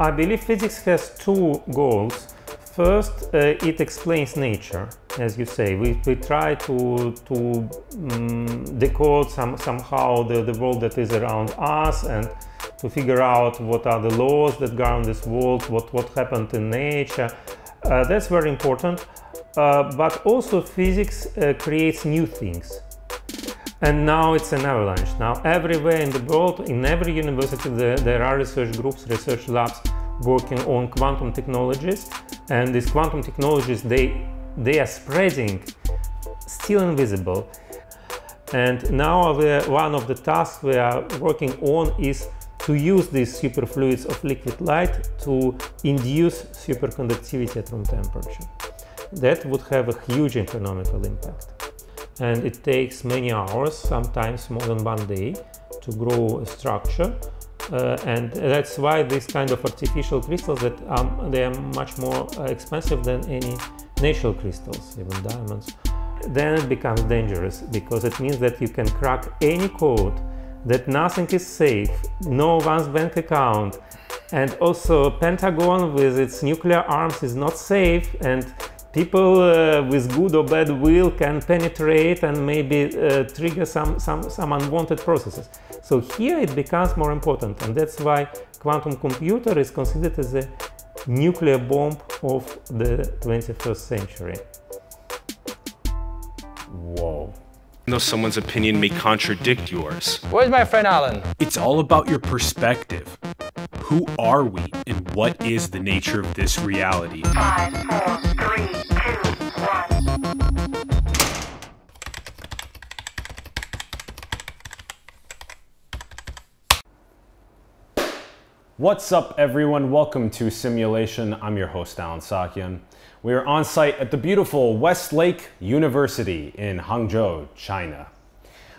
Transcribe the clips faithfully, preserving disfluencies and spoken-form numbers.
I believe physics has two goals. First, uh, it explains nature, as you say. We, we try to, to um, decode some, somehow the, the world that is around us and to figure out what are the laws that govern this world, what, what happened in nature. Uh, that's very important. Uh, but also physics uh, creates new things. And now it's an avalanche. Now everywhere in the world, in every university, the, there are research groups, research labs working on quantum technologies. And these quantum technologies, they, they are spreading, still invisible. And now one of the tasks we are working on is to use these superfluids of liquid light to induce superconductivity at room temperature. That would have a huge economical impact. And it takes many hours, sometimes more than one day, to grow a structure. Uh, and that's why these kind of artificial crystals that um, they are much more expensive than any natural crystals, even diamonds. Then it becomes dangerous because it means that you can crack any code, that nothing is safe, no one's bank account, and also Pentagon with its nuclear arms is not safe, and people uh, with good or bad will can penetrate and maybe uh, trigger some, some, some unwanted processes. So here it becomes more important, and that's why quantum computer is considered as a nuclear bomb of the twenty-first century. Wow. Even though someone's opinion may contradict yours. Where's my friend Alan? It's all about your perspective. Who are we, and what is the nature of this reality? Five, four, three, two, one. What's up, everyone? Welcome to Simulation. I'm your host, Alan Sakyan. We are on site at the beautiful Westlake University in Hangzhou, China.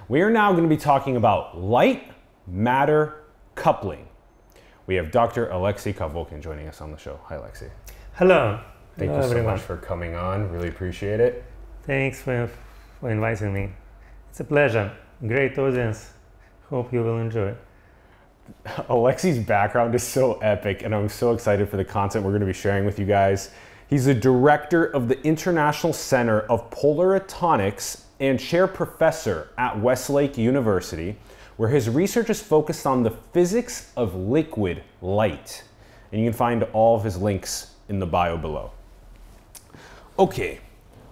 We are now going to be talking about light-matter coupling. We have Doctor Alexey Kavokin joining us on the show. Hi, Alexey. Hello. Thank Hello, you so everyone. much for coming on. Really appreciate it. Thanks for, for inviting me. It's a pleasure. Great audience. Hope you will enjoy it. Alexey's background is so epic, and I'm so excited for the content we're going to be sharing with you guys. He's the director of the International Center of Polaritonics and chair professor at Westlake University, where his research is focused on the physics of liquid light. And you can find all of his links in the bio below. Okay,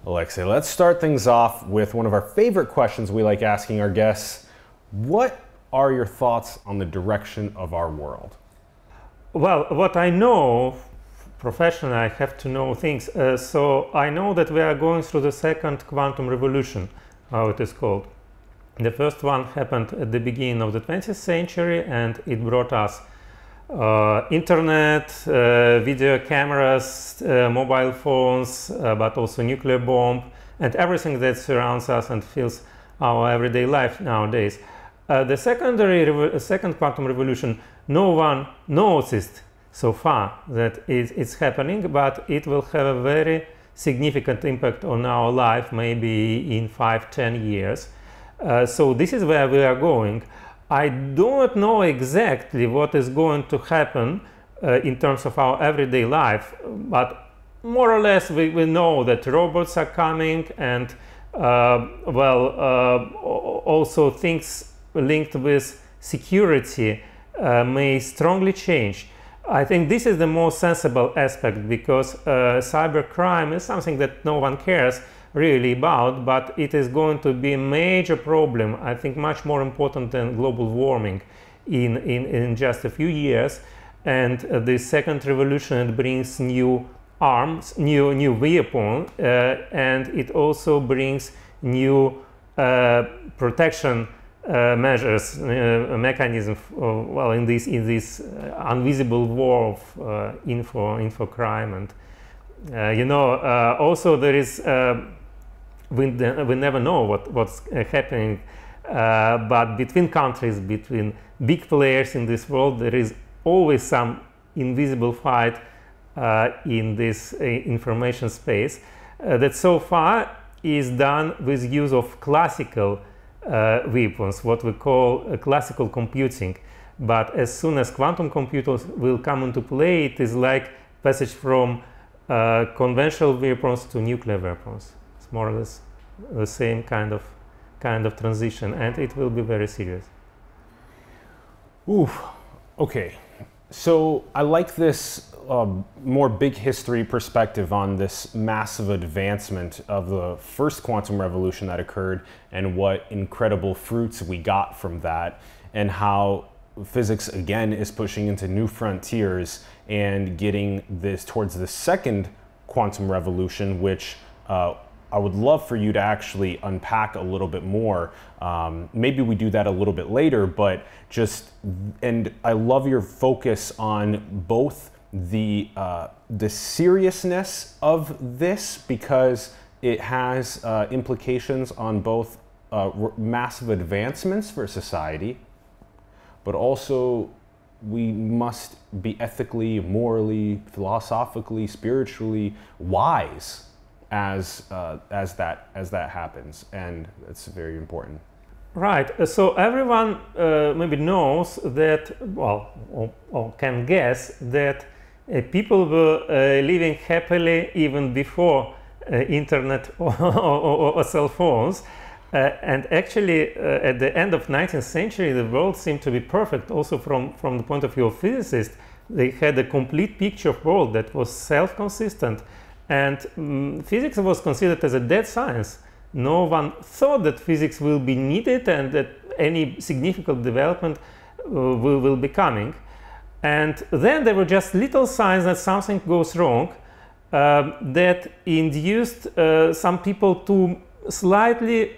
Alexey, let's start things off with one of our favorite questions we like asking our guests. What are your thoughts on the direction of our world? Well, what I know, professionally, I have to know things. Uh, so I know that we are going through the second quantum revolution, how it is called. The first one happened at the beginning of the twentieth century, and it brought us uh, internet, uh, video cameras, uh, mobile phones, uh, but also nuclear bomb, and everything that surrounds us and fills our everyday life nowadays. Uh, the secondary, second quantum revolution, no one noticed so far that it, it's happening, but it will have a very significant impact on our life, maybe in five, ten years. Uh, so this is where we are going. I do not know exactly what is going to happen uh, in terms of our everyday life, but more or less we, we know that robots are coming, and uh, well, uh, also things linked with security uh, may strongly change. I think this is the most sensible aspect, because uh, cybercrime is something that no one cares really about, but it is going to be a major problem, I think much more important than global warming in, in, in just a few years. And uh, the second revolution brings new arms, new, new weapon, uh, and it also brings new uh, protection uh, measures, uh, mechanism, of, well, in this, in this uh, invisible war of uh, info, info crime. And uh, you know, uh, also there is, uh, We, we never know what, what's happening, uh, but between countries, between big players in this world, there is always some invisible fight uh, in this uh, information space uh, that so far is done with use of classical uh, weapons, what we call uh, classical computing. But as soon as quantum computers will come into play, it is like passage from uh, conventional weapons to nuclear weapons. It's more or less the same kind of kind of transition, and it will be very serious. Oof. Okay. So I like this uh, more big history perspective on this massive advancement of the first quantum revolution that occurred and what incredible fruits we got from that, and how physics again is pushing into new frontiers and getting this towards the second quantum revolution, which uh, I would love for you to actually unpack a little bit more. Um, maybe we do that a little bit later, but just, and I love your focus on both the, uh, the seriousness of this, because it has uh, implications on both uh, massive advancements for society, but also we must be ethically, morally, philosophically, spiritually wise as uh, as that as that happens, and it's very important. Right. So everyone uh, maybe knows that, well, or, or can guess that uh, people were uh, living happily even before uh, internet or, or, or cell phones, uh, and actually uh, at the end of nineteenth century the world seemed to be perfect. Also from from the point of view of physicists, they had a complete picture of world that was self-consistent. And um, physics was considered as a dead science. No one thought that physics will be needed and that any significant development uh, will, will be coming. And then there were just little signs that something goes wrong uh, that induced uh, some people to slightly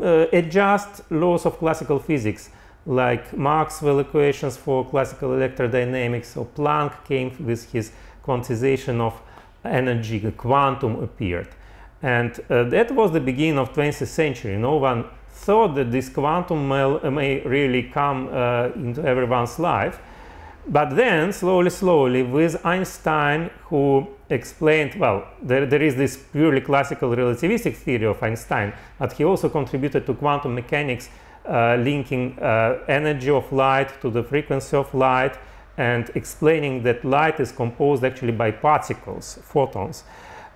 uh, adjust laws of classical physics, like Maxwell's equations for classical electrodynamics, or Planck came with his quantization of energy, the quantum appeared. And uh, that was the beginning of twentieth century. No one thought that this quantum may, may really come uh, into everyone's life. But then, slowly, slowly, with Einstein, who explained, well, there, there is this purely classical relativistic theory of Einstein, but he also contributed to quantum mechanics, uh, linking uh, energy of light to the frequency of light, and explaining that light is composed actually by particles, photons.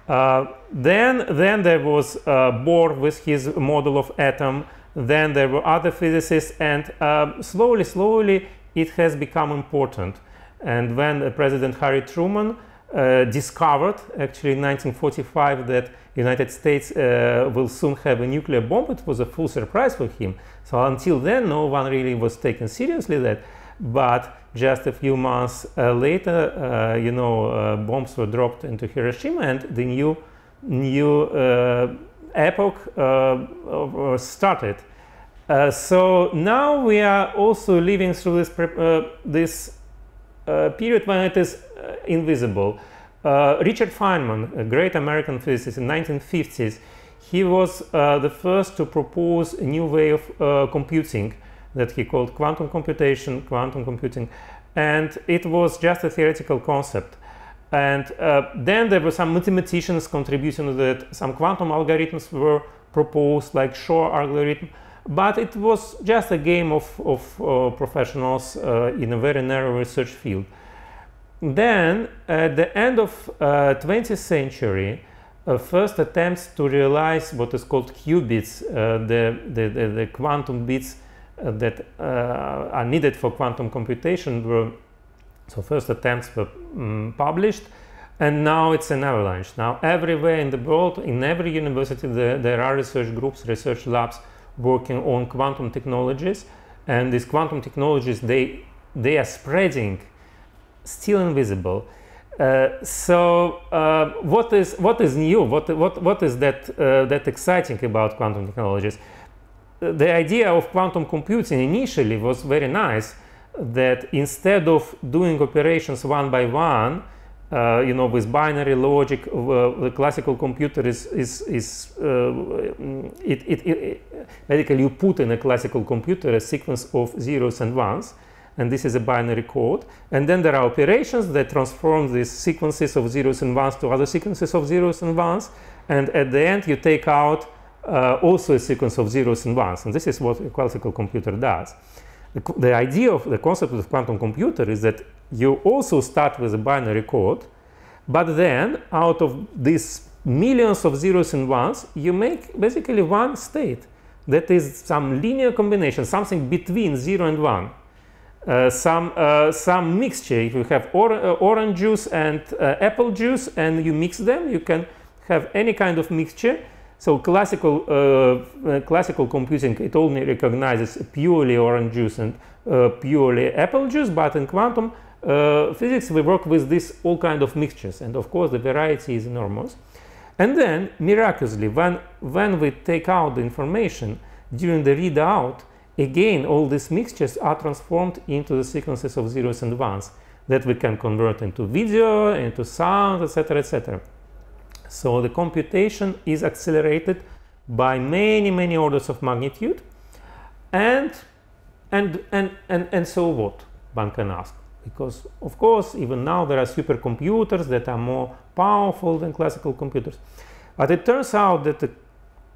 Uh, then, then there was uh, Bohr with his model of atom. Then there were other physicists, and uh, slowly, slowly it has become important. And when uh, President Harry Truman uh, discovered, actually in nineteen forty-five, that the United States uh, will soon have a nuclear bomb, it was a full surprise for him. So until then, no one really was taken seriously that. But just a few months uh, later, uh, you know, uh, bombs were dropped into Hiroshima, and the new, new uh, epoch uh, started. Uh, so now we are also living through this, uh, this uh, period when it is uh, invisible. Uh, Richard Feynman, a great American physicist in the nineteen fifties, he was uh, the first to propose a new way of uh, computing that he called quantum computation, quantum computing, and it was just a theoretical concept. And uh, then there were some mathematicians contributing to that. Some quantum algorithms were proposed, like Shor algorithm, but it was just a game of, of uh, professionals uh, in a very narrow research field. Then, at the end of uh, twentieth century, Uh, first attempts to realize what is called qubits, uh, the, the, the, the quantum bits uh, that uh, are needed for quantum computation, were, so first attempts were um, published, and now it's an avalanche. Now everywhere in the world, in every university, the, there are research groups, research labs working on quantum technologies, and these quantum technologies, they, they are spreading, still invisible. Uh, so uh, what is what is new? What what what is that uh, that exciting about quantum technologies? The idea of quantum computing initially was very nice. That instead of doing operations one by one, uh, you know, with binary logic, uh, the classical computer is is is uh, it, it, it basically you put in a classical computer a sequence of zeros and ones. And this is a binary code. And then there are operations that transform these sequences of zeros and ones to other sequences of zeros and ones. And at the end, you take out uh, also a sequence of zeros and ones. And this is what a classical computer does. the, the idea of the concept of the quantum computer is that you also start with a binary code, but then out of these millions of zeros and ones, you make basically one state that is some linear combination, something between zero and one, uh, some uh, some mixture. If you have or uh, orange juice and uh, apple juice, and you mix them, you can have any kind of mixture. So classical uh, uh, classical computing, it only recognizes purely orange juice and uh, purely apple juice, but in quantum uh, physics we work with this all kind of mixtures, and of course the variety is enormous. And then, miraculously, when, when we take out the information during the readout, again, all these mixtures are transformed into the sequences of zeros and ones that we can convert into video, into sound, et cetera, et cetera. So the computation is accelerated by many, many orders of magnitude. And, and, and, and, and so what, one can ask. Because, of course, even now there are supercomputers that are more powerful than classical computers. But it turns out that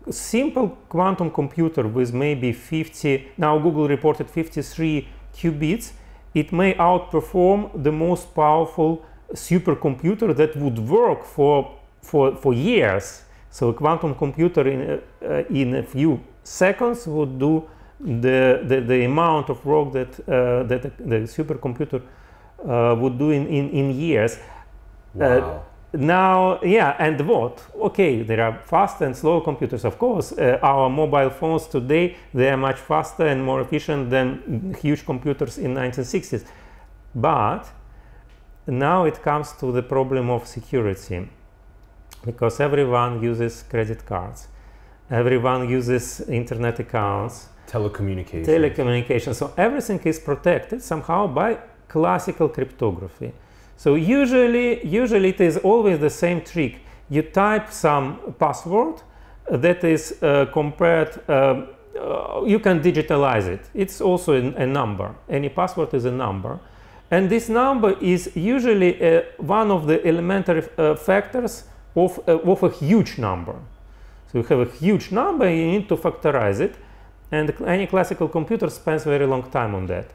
a simple quantum computer with maybe fifty, now Google reported fifty-three qubits, it may outperform the most powerful supercomputer that would work for, for, for years. So a quantum computer in a, uh, in a few seconds would do The, the, the amount of work that, uh, that the, the supercomputer uh, would do in, in, in years. Wow. Uh, now, yeah, and what? Okay, there are fast and slow computers, of course. Uh, our mobile phones today, they are much faster and more efficient than huge computers in nineteen sixties. But now it comes to the problem of security, because everyone uses credit cards. Everyone uses internet accounts. Telecommunications. Telecommunications. So everything is protected somehow by classical cryptography. So usually, usually it is always the same trick. You type some password that is uh, compared, uh, uh, you can digitalize it. It's also an, a number. Any password is a number. And this number is usually uh, one of the elementary uh, factors of, uh, of a huge number. So you have a huge number and you need to factorize it. And any classical computer spends a very long time on that.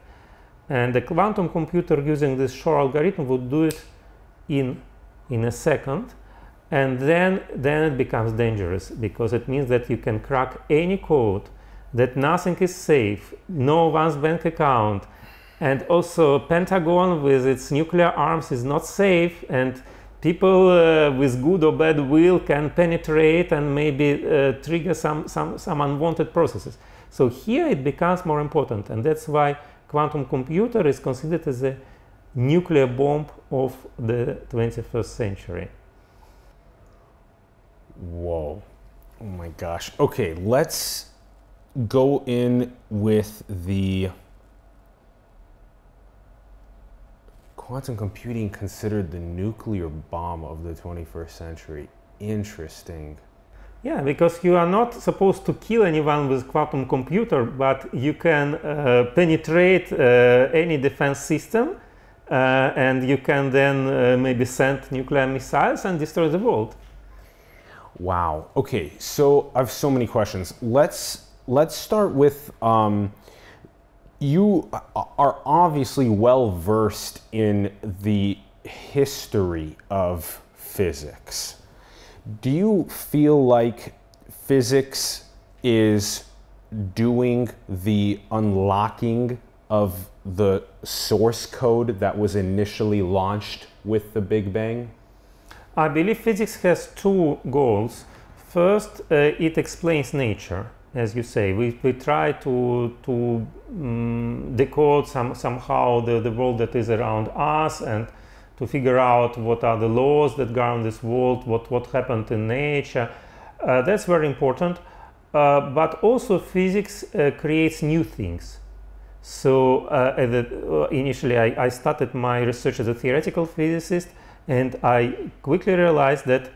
And the quantum computer using this Shor algorithm would do it in, in a second. And then, then it becomes dangerous, because it means that you can crack any code, that nothing is safe, no one's bank account. And also Pentagon with its nuclear arms is not safe. And people uh, with good or bad will can penetrate and maybe uh, trigger some, some, some unwanted processes. So here it becomes more important, and that's why quantum computer is considered as a nuclear bomb of the twenty-first century. Whoa. Oh my gosh. Okay, let's go in with the quantum computing considered the nuclear bomb of the twenty-first century. Interesting. Yeah, because you are not supposed to kill anyone with quantum computer, but you can uh, penetrate uh, any defense system, uh, and you can then uh, maybe send nuclear missiles and destroy the world. Wow. Okay, so I have so many questions. Let's let's start with um, you are obviously well versed in the history of physics. Do you feel like physics is doing the unlocking of the source code that was initially launched with the Big Bang? I believe physics has two goals. First, uh, it explains nature, as you say. We, we try to, to um, decode some, somehow the, the world that is around us, and to figure out what are the laws that govern this world, what, what happened in nature. Uh, that's very important. Uh, but also physics uh, creates new things. So uh, at the, uh, initially I, I started my research as a theoretical physicist, and I quickly realized that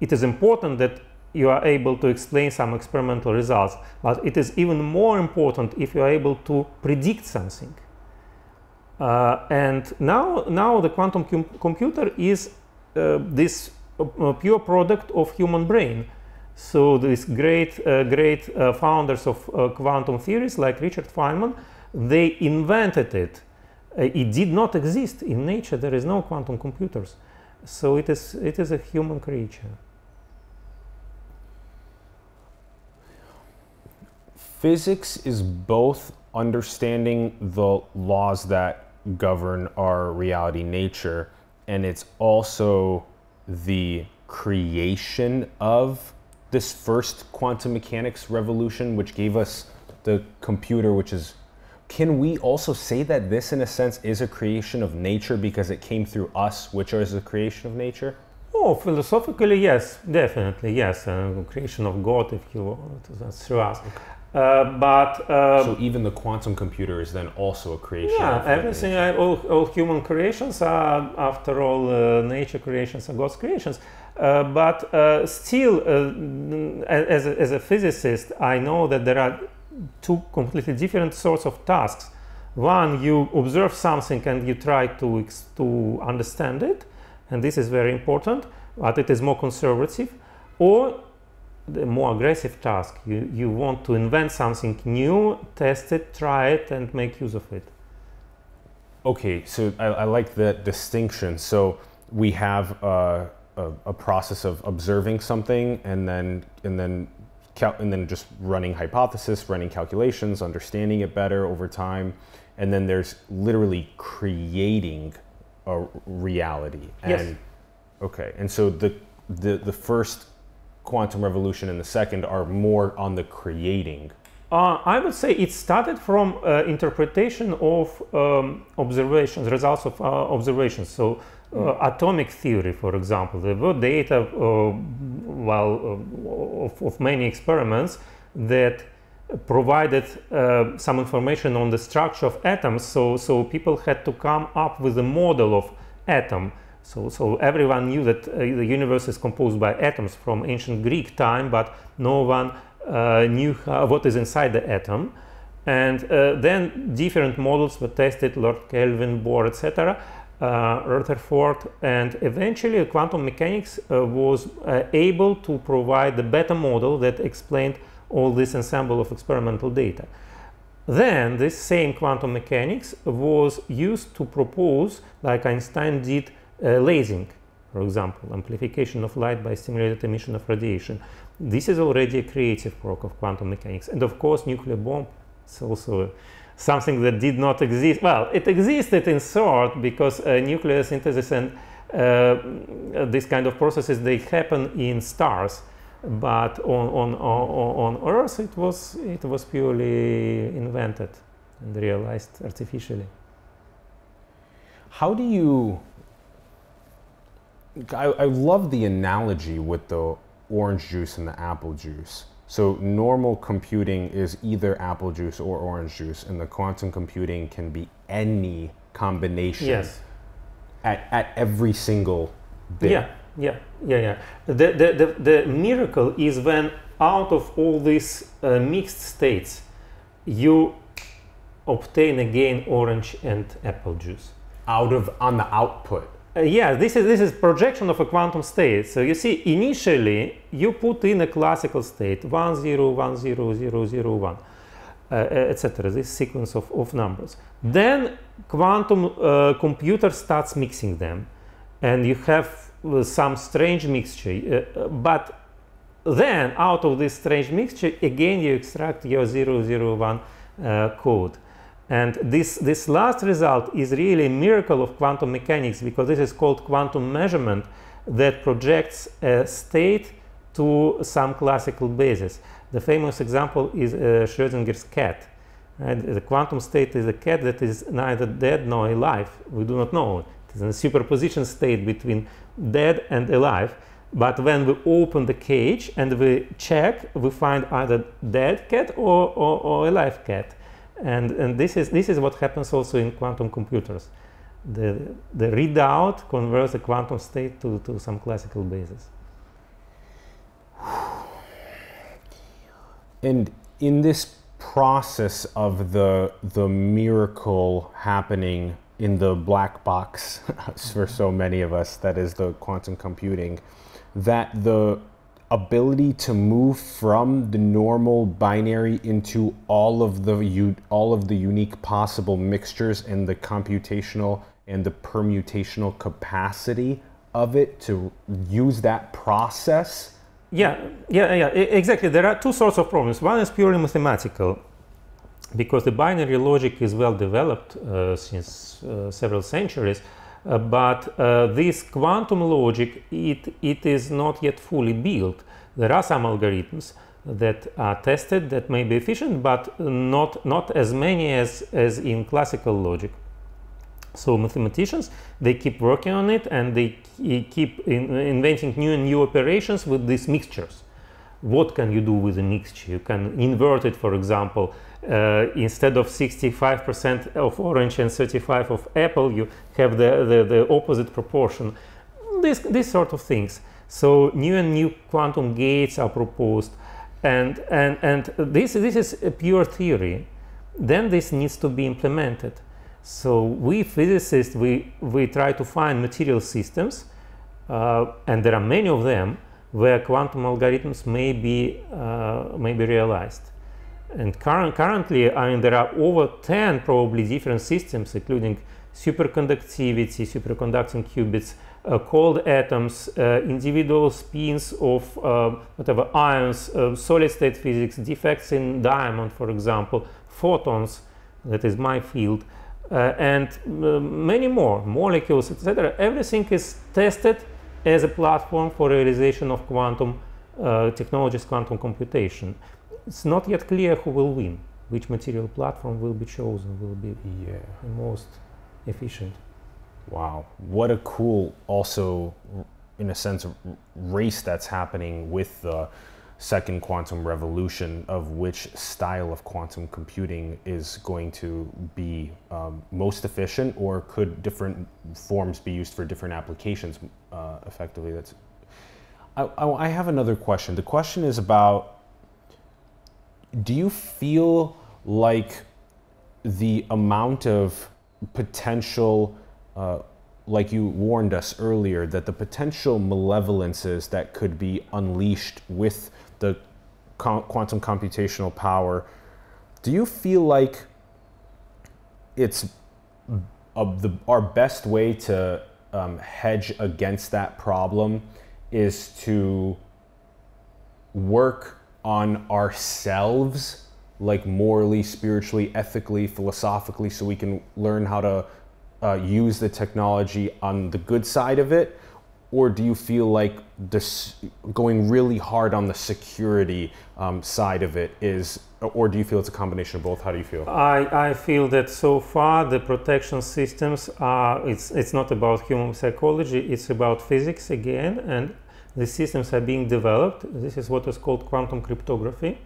it is important that you are able to explain some experimental results. But it is even more important if you are able to predict something. Uh, and now, now the quantum com computer is uh, this uh, pure product of human brain. So these great, uh, great uh, founders of uh, quantum theories like Richard Feynman, they invented it. Uh, it did not exist in nature. There is no quantum computers. So it is, it is a human creature. Physics is both understanding the laws that govern our reality nature, and it's also the creation of this first quantum mechanics revolution, which gave us the computer, which is, can we also say that this in a sense is a creation of nature because it came through us, which is a creation of nature? Oh, philosophically, yes, definitely, yes. Uh, creation of God, if you want, that's through us. Uh, but uh, so even the quantum computer is then also a creation. Yeah, everything, I, all, all human creations are, after all, uh, nature creations are God's creations. Uh, but uh, still, uh, as a, as a physicist, I know that there are two completely different sorts of tasks. One, you observe something and you try to to understand it, and this is very important, but it is more conservative. Or the more aggressive task, you, you want to invent something new, test it, try it, and make use of it. Okay, so I, I like that distinction. So we have uh, a, a process of observing something and then, and, then cal and then just running hypothesis, running calculations, understanding it better over time. And then there's literally creating a reality. And, yes. Okay, and so the, the, the first quantum revolution and the second are more on the creating. Uh, I would say it started from uh, interpretation of um, observations, results of uh, observations. So uh, mm. atomic theory, for example, there were data uh, well, uh, of, of many experiments that provided uh, some information on the structure of atoms. So, so people had to come up with a model of atom. So, so everyone knew that uh, the universe is composed by atoms from ancient Greek time, but no one uh, knew how, what is inside the atom. And uh, then different models were tested, Lord Kelvin, Bohr, et cetera, uh, Rutherford, and eventually quantum mechanics uh, was uh, able to provide the better model that explained all this ensemble of experimental data. Then this same quantum mechanics was used to propose, like Einstein did, Uh, lasing, for example, amplification of light by stimulated emission of radiation. This is already a creative work of quantum mechanics. And of course, nuclear bomb is also something that did not exist. Well, it existed in sort because uh, nuclear synthesis and uh, this kind of processes, they happen in stars. But on, on, on, on Earth, it was, it was purely invented and realized artificially. How do you... I, I love the analogy with the orange juice and the apple juice. So normal computing is either apple juice or orange juice, and the quantum computing can be any combination. Yes. at, at every single bit. Yeah, yeah, yeah, yeah. The, the, the, the miracle is when out of all these uh, mixed states, you obtain again orange and apple juice. Out of, on the output. Uh, yeah, this is, this is projection of a quantum state. So you see, initially, you put in a classical state, one, zero, one, zero, zero, zero, one, uh, et cetera, this sequence of, of numbers. Then quantum uh, computer starts mixing them, and you have uh, some strange mixture. Uh, but then, out of this strange mixture, again, you extract your zero, zero, one uh, code. And this, this last result is really a miracle of quantum mechanics, because this is called quantum measurement that projects a state to some classical basis. The famous example is uh, Schrodinger's cat. And the quantum state is a cat that is neither dead nor alive. We do not know. It is a superposition state between dead and alive. But when we open the cage and we check, we find either dead cat or, or, or alive cat. And, and this is, this is what happens also in quantum computers. The, the readout converts the quantum state to, to some classical basis. And in this process of the, the miracle happening in the black box for so many of us, that is the quantum computing, that the ability to move from the normal binary into all of the all of the unique possible mixtures and the computational and the permutational capacity of it to use that process? Yeah, yeah, yeah, exactly. There are two sorts of problems. One is purely mathematical, because the binary logic is well developed uh, since uh, several centuries. Uh, but uh, this quantum logic, it, it is not yet fully built. There are some algorithms that are tested that may be efficient, but not, not as many as, as in classical logic. So mathematicians, they keep working on it, and they keep in, inventing new and new operations with these mixtures. What can you do with a mixture? You can invert it, for example. Uh, instead of sixty-five percent of orange and thirty-five percent of apple, you have the, the, the opposite proportion. This, this sort of things. So new and new quantum gates are proposed. And, and, and this, this is a pure theory. Then this needs to be implemented. So we physicists, we, we try to find material systems, uh, and there are many of them, where quantum algorithms may be, uh, may be realized. And current, currently, I mean, there are over ten probably different systems, including superconductivity, superconducting qubits, uh, cold atoms, uh, individual spins of uh, whatever ions, uh, solid-state physics, defects in diamond, for example, photons, that is my field, uh, and uh, many more, molecules, et cetera. Everything is tested as a platform for realization of quantum uh, technologies, quantum computation. It's not yet clear who will win, which material platform will be chosen, will be yeah. the most efficient. Wow, what a cool, also, in a sense, race that's happening with the second quantum revolution, of which style of quantum computing is going to be um, most efficient, or could different forms be used for different applications uh, effectively? That's. I, I, I have another question. The question is about, do you feel like the amount of potential, uh, like you warned us earlier, that the potential malevolences that could be unleashed with the co quantum computational power, do you feel like it's a, the, our best way to um, hedge against that problem is to work on ourselves, like morally, spiritually, ethically, philosophically, so we can learn how to uh, use the technology on the good side of it? Or do you feel like this, going really hard on the security um, side of it is, or do you feel it's a combination of both? How do you feel? I, I feel that so far the protection systems are, it's, it's not about human psychology, it's about physics again, and the systems are being developed. This is what is called quantum cryptography.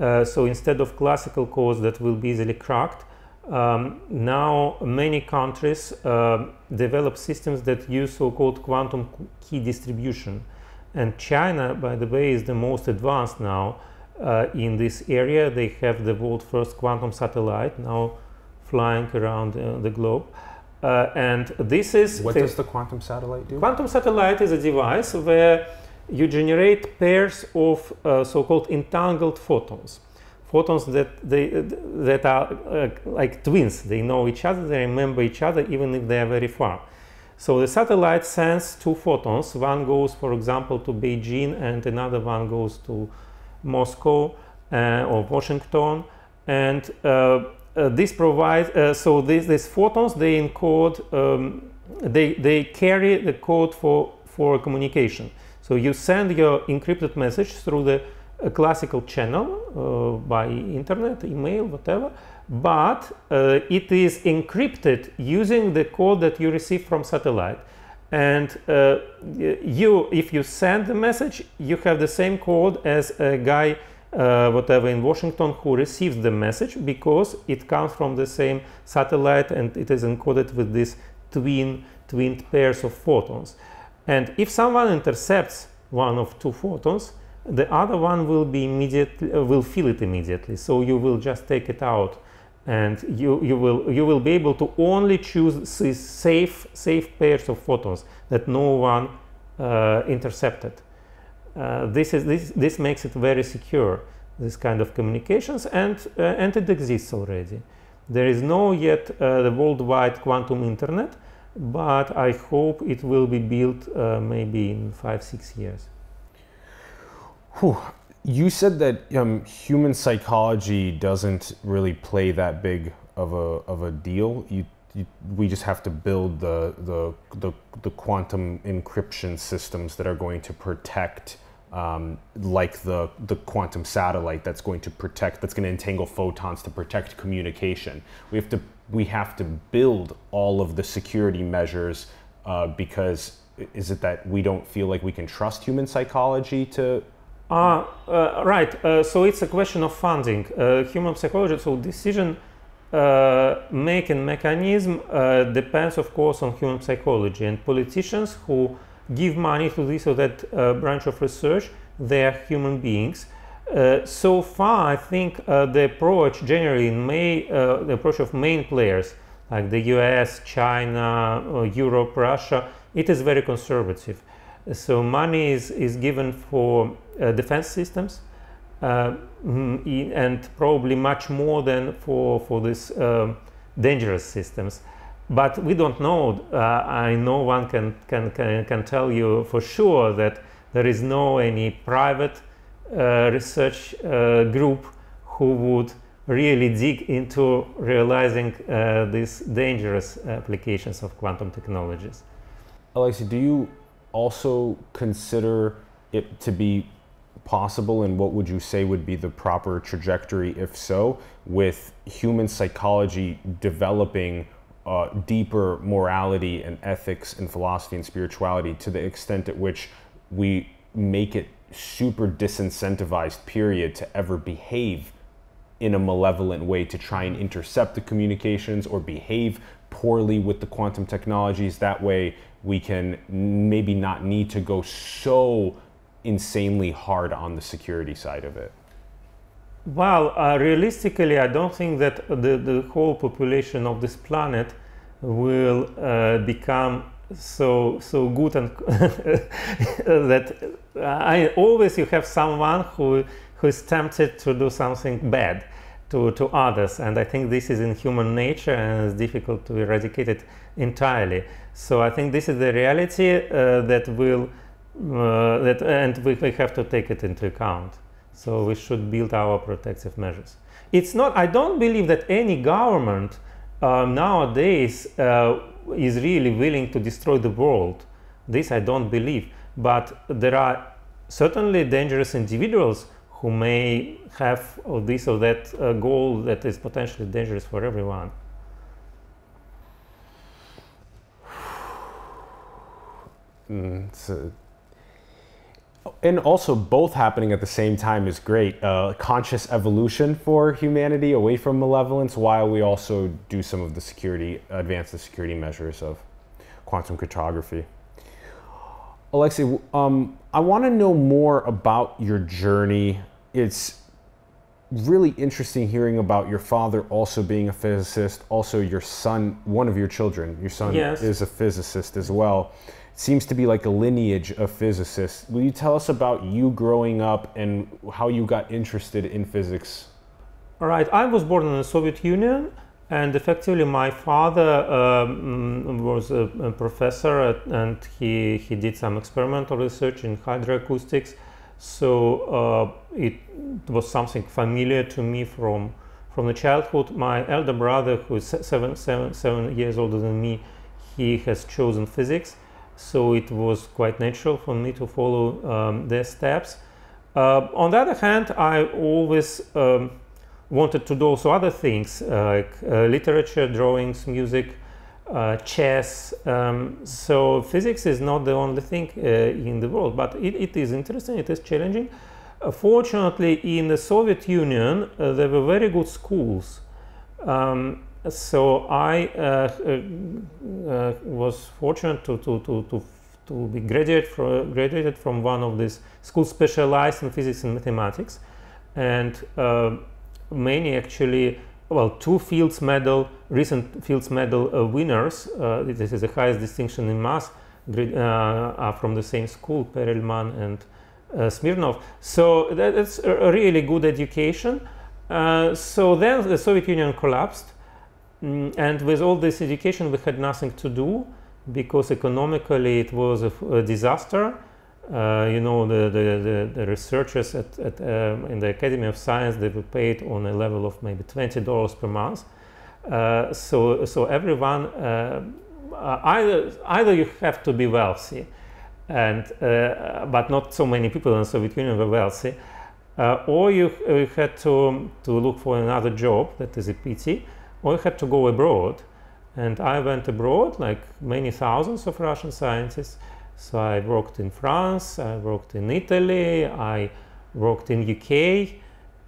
Uh, so instead of classical codes that will be easily cracked, um, now many countries uh, develop systems that use so-called quantum key distribution. And China, by the way, is the most advanced now uh, in this area. They have the world's first quantum satellite now flying around uh, the globe. Uh, and this is... What does the quantum satellite do? Quantum satellite is a device where you generate pairs of uh, so-called entangled photons. Photons that, they, that are uh, like twins. They know each other, they remember each other, even if they are very far. So the satellite sends two photons. One goes, for example, to Beijing, and another one goes to Moscow uh, or Washington. And... Uh, Uh, this provides uh, so these these photons, they encode um, they they carry the code for for communication. So you send your encrypted message through the uh, classical channel uh, by internet, email, whatever, but uh, it is encrypted using the code that you receive from satellite. And uh, you, if you send the message, you have the same code as a guy Uh, whatever in Washington who receives the message, because it comes from the same satellite and it is encoded with these twin twin pairs of photons. And if someone intercepts one of two photons, the other one will be immediately uh, will feel it immediately. So you will just take it out, and you you will you will be able to only choose safe safe pairs of photons that no one uh, intercepted. uh, this is this this makes it very secure, this kind of communications, and uh, and it exists already. There is no yet uh, the worldwide quantum internet, but I hope it will be built uh, maybe in five six years. Whew. You said that um, human psychology doesn't really play that big of a of a deal. You, you, we just have to build the, the the the quantum encryption systems that are going to protect, um, like the the quantum satellite that's going to protect that's going to entangle photons to protect communication. We have to we have to build all of the security measures uh, because is it that we don't feel like we can trust human psychology to? Uh, uh, right, uh, so it's a question of funding. Uh, human psychology, so decision uh, making mechanism uh, depends, of course, on human psychology, and politicians who give money to this or that uh, branch of research, they are human beings. Uh, so far, I think uh, the approach generally in May, uh, the approach of main players like the U S, China, or Europe, Russia, it is very conservative. So money is, is given for uh, defense systems uh, and probably much more than for, for these uh, dangerous systems. But we don't know. Uh, I know one can, can, can, can tell you for sure that there is no any private uh, research uh, group who would really dig into realizing uh, these dangerous applications of quantum technologies. Alexey, do you also consider it to be possible, and what would you say would be the proper trajectory, if so, with human psychology developing uh, deeper morality and ethics and philosophy and spirituality to the extent at which we make it super disincentivized, period, to ever behave in a malevolent way to try and intercept the communications or behave poorly with the quantum technologies? That way we can maybe not need to go so insanely hard on the security side of it. Well, uh, realistically, I don't think that the, the whole population of this planet will uh, become so so good and that I always you have someone who who is tempted to do something bad to, to others, and I think this is in human nature and it's difficult to eradicate it entirely. So I think this is the reality uh, that will uh, that and we, we have to take it into account. So we should build our protective measures. It's not. I don't believe that any government uh, nowadays uh, is really willing to destroy the world. This I don't believe. But there are certainly dangerous individuals who may have or this or that uh, goal that is potentially dangerous for everyone. Mm, and also both happening at the same time is great. Uh, conscious evolution for humanity away from malevolence while we also do some of the security, advance the security measures of quantum cryptography. Alexey, um, I want to know more about your journey. It's really interesting hearing about your father also being a physicist, also your son, one of your children, your son yes. is a physicist as well. It seems to be like a lineage of physicists. Will you tell us about you growing up and how you got interested in physics? All right, I was born in the Soviet Union, and effectively my father um, was a, a professor, and he, he did some experimental research in hydroacoustics. So uh, it was something familiar to me from from the childhood. My elder brother, who is seven, seven, seven years older than me, he has chosen physics. So it was quite natural for me to follow um, their steps. Uh, on the other hand, I always um, wanted to do also other things uh, like uh, literature, drawings, music, uh, chess. Um, so physics is not the only thing uh, in the world, but it, it is interesting, it is challenging. Uh, fortunately, in the Soviet Union, uh, there were very good schools. Um, so I uh, uh, was fortunate to, to, to, to, to be graduate from, graduated from one of these schools specialized in physics and mathematics. And uh, many actually, well, two Fields Medal, recent Fields Medal uh, winners, uh, this is the highest distinction in math, uh, are from the same school, Perelman and uh, Smirnov. So that, that's a really good education. Uh, so then the Soviet Union collapsed, and with all this education we had nothing to do, because economically it was a, a disaster. Uh, you know, the, the, the, the researchers at, at, um, in the Academy of Science, they were paid on a level of maybe twenty dollars per month. Uh, so, so everyone, uh, either, either you have to be wealthy, and, uh, but not so many people in the Soviet Union were wealthy, uh, or you, you had to, to look for another job, that is a pity, or you had to go abroad. And I went abroad, like many thousands of Russian scientists. So I worked in France, I worked in Italy, I worked in U K.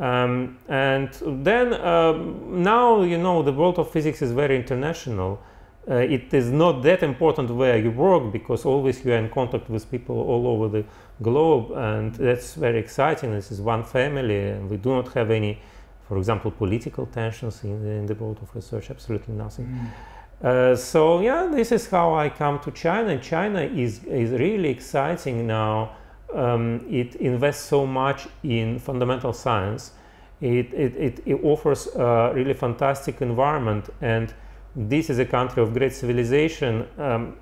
Um, and then um, now, you know, the world of physics is very international. Uh, it is not that important where you work, because always you are in contact with people all over the globe, and that's very exciting. This is one family, and we do not have any, for example, political tensions in the, in the world of research, absolutely nothing. Mm. Uh, so yeah, this is how I come to China. China is, is really exciting now. Um, it invests so much in fundamental science. It, it, it, it offers a really fantastic environment, and this is a country of great civilization. Um,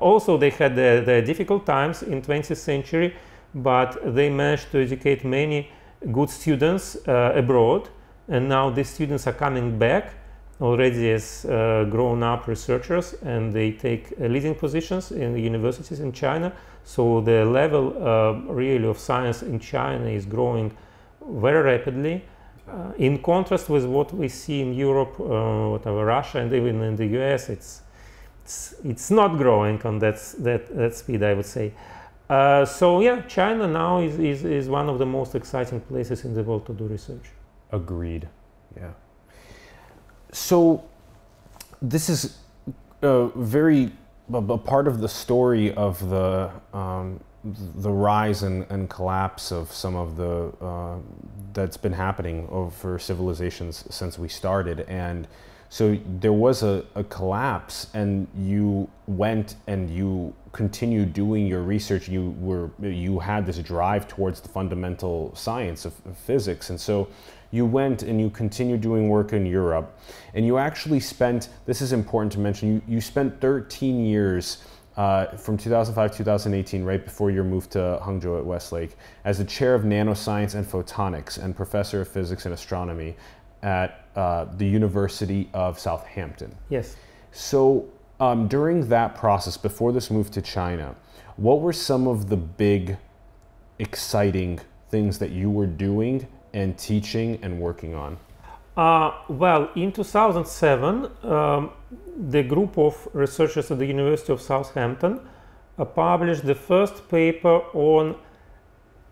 also, they had their, their difficult times in twentieth century, but they managed to educate many good students uh, abroad, and now these students are coming back already as uh, grown-up researchers, and they take uh, leading positions in the universities in China. So the level uh, really of science in China is growing very rapidly, uh, in contrast with what we see in Europe, uh, whatever, Russia, and even in the U S. It's it's, it's not growing on that that that speed, I would say. Uh, so yeah, China now is, is is one of the most exciting places in the world to do research. Agreed. Yeah. So this is a very a part of the story of the um, the rise and, and collapse of some of the uh, that's been happening over civilizations since we started. And so there was a, a collapse, and you went and you continued doing your research. You were you had this drive towards the fundamental science of, of physics, and so you went and you continued doing work in Europe, and you actually spent, this is important to mention, you, you spent thirteen years uh, from two thousand five to two thousand eighteen, right before your move to Hangzhou at Westlake, as the chair of nanoscience and photonics and professor of physics and astronomy at uh, the University of Southampton. Yes. So um, during that process, before this move to China, what were some of the big, exciting things that you were doing and teaching and working on? Uh, well, in two thousand seven, um, the group of researchers at the University of Southampton uh, published the first paper on,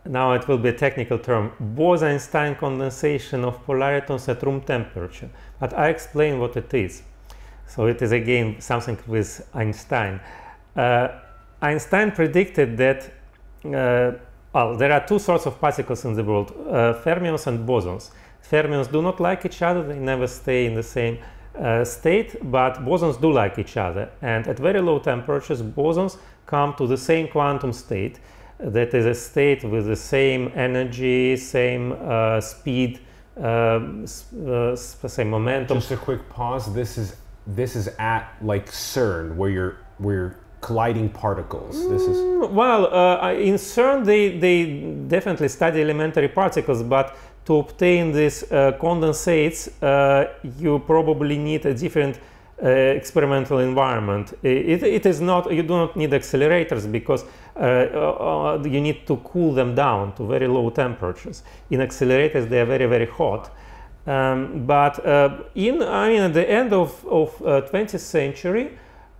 now it will be a technical term, Bohr-Einstein condensation of polaritons at room temperature. But I explain what it is. So it is again something with Einstein. Uh, Einstein predicted that uh, well, there are two sorts of particles in the world, uh, fermions and bosons. Fermions do not like each other, they never stay in the same uh, state, but bosons do like each other. And at very low temperatures, bosons come to the same quantum state, that is a state with the same energy, same uh, speed, um, uh, same momentum. Just a quick pause, this is, this is at like CERN, where you're, where you're colliding particles. This is mm, well, uh, in CERN they, they definitely study elementary particles, but to obtain these uh, condensates, uh, you probably need a different uh, experimental environment. It, it is not, you do not need accelerators, because uh, uh, you need to cool them down to very low temperatures. In accelerators they are very, very hot. Um, but uh, in, I mean, at the end of, of uh, twentieth century,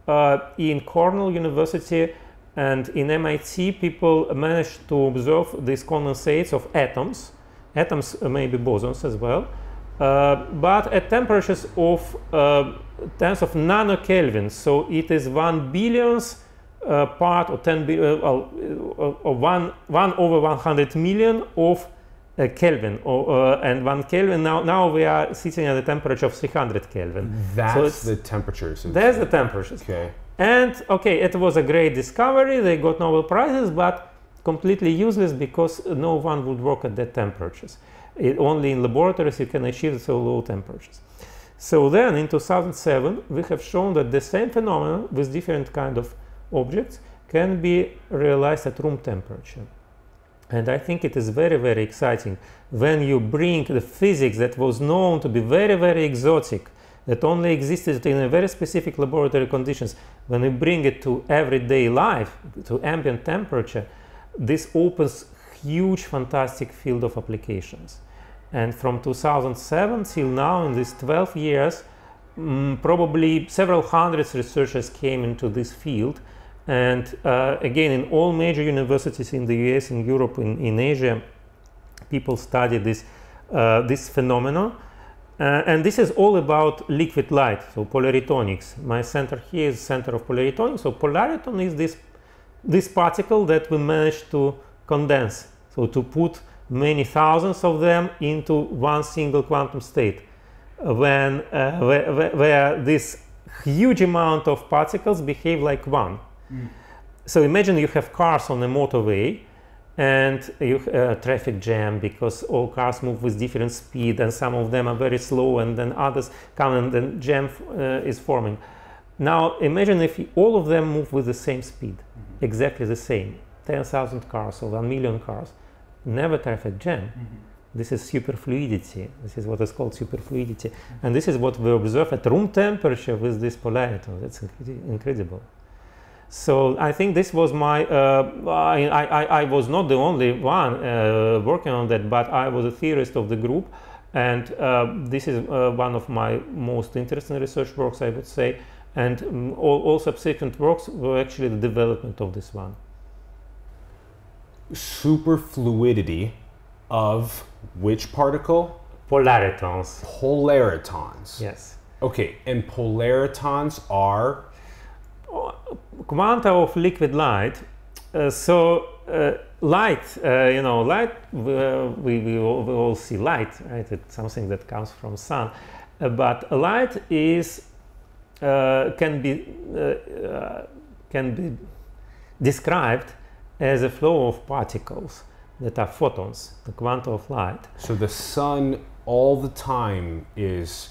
Uh, in Cornell University and in M I T, people managed to observe these condensates of atoms. Atoms uh, may be bosons as well, uh, but at temperatures of uh, tens of nanokelvins. So it is one billionth uh, part, or ten billion, uh, uh, uh, one one over one hundred million of uh, Kelvin, or, uh, and one Kelvin. Now, now we are sitting at a temperature of three hundred Kelvin. That's so it's, the temperatures. That's the temperatures. Okay. And okay, it was a great discovery. They got Nobel prizes, but completely useless because no one would work at that temperatures. It, only in laboratories you can achieve so low temperatures. So then in two thousand seven we have shown that the same phenomenon with different kind of objects can be realized at room temperature. And I think it is very, very exciting when you bring the physics that was known to be very, very exotic, that only existed in a very specific laboratory conditions, when you bring it to everyday life, to ambient temperature, this opens huge, fantastic field of applications. And from two thousand seven till now, in these twelve years, mm, probably several hundreds researchers came into this field. And uh, again, in all major universities in the U S, in Europe, in, in Asia, people study this, uh, this phenomenon. Uh, and this is all about liquid light, so polaritonics. My center here is Center of Polaritonics. So polariton is this, this particle that we managed to condense, so to put many thousands of them into one single quantum state, when, uh, where, where this huge amount of particles behave like one. Mm. So imagine you have cars on a motorway and you uh, traffic jam because all cars move with different speed and some of them are very slow and then others come and then jam uh, is forming. Now imagine if all of them move with the same speed, mm-hmm. exactly the same, ten thousand cars or one million cars, never traffic jam. Mm-hmm. This is superfluidity. This is what is called superfluidity. Mm-hmm. And this is what we observe at room temperature with this polariton. That's incre incredible. So I think this was my, uh, I, I, I was not the only one uh, working on that, but I was a theorist of the group. And uh, this is uh, one of my most interesting research works, I would say. And um, all, all subsequent works were actually the development of this one. Superfluidity of which particle? Polaritons. Polaritons. Yes. Okay, and polaritons are? Quanta of liquid light. Uh, so uh, light, uh, you know, light, uh, we, we, all, we all see light, right? It's something that comes from sun. Uh, but light is, uh, can be, uh, uh, can be described as a flow of particles that are photons, the quanta of light. So the sun all the time is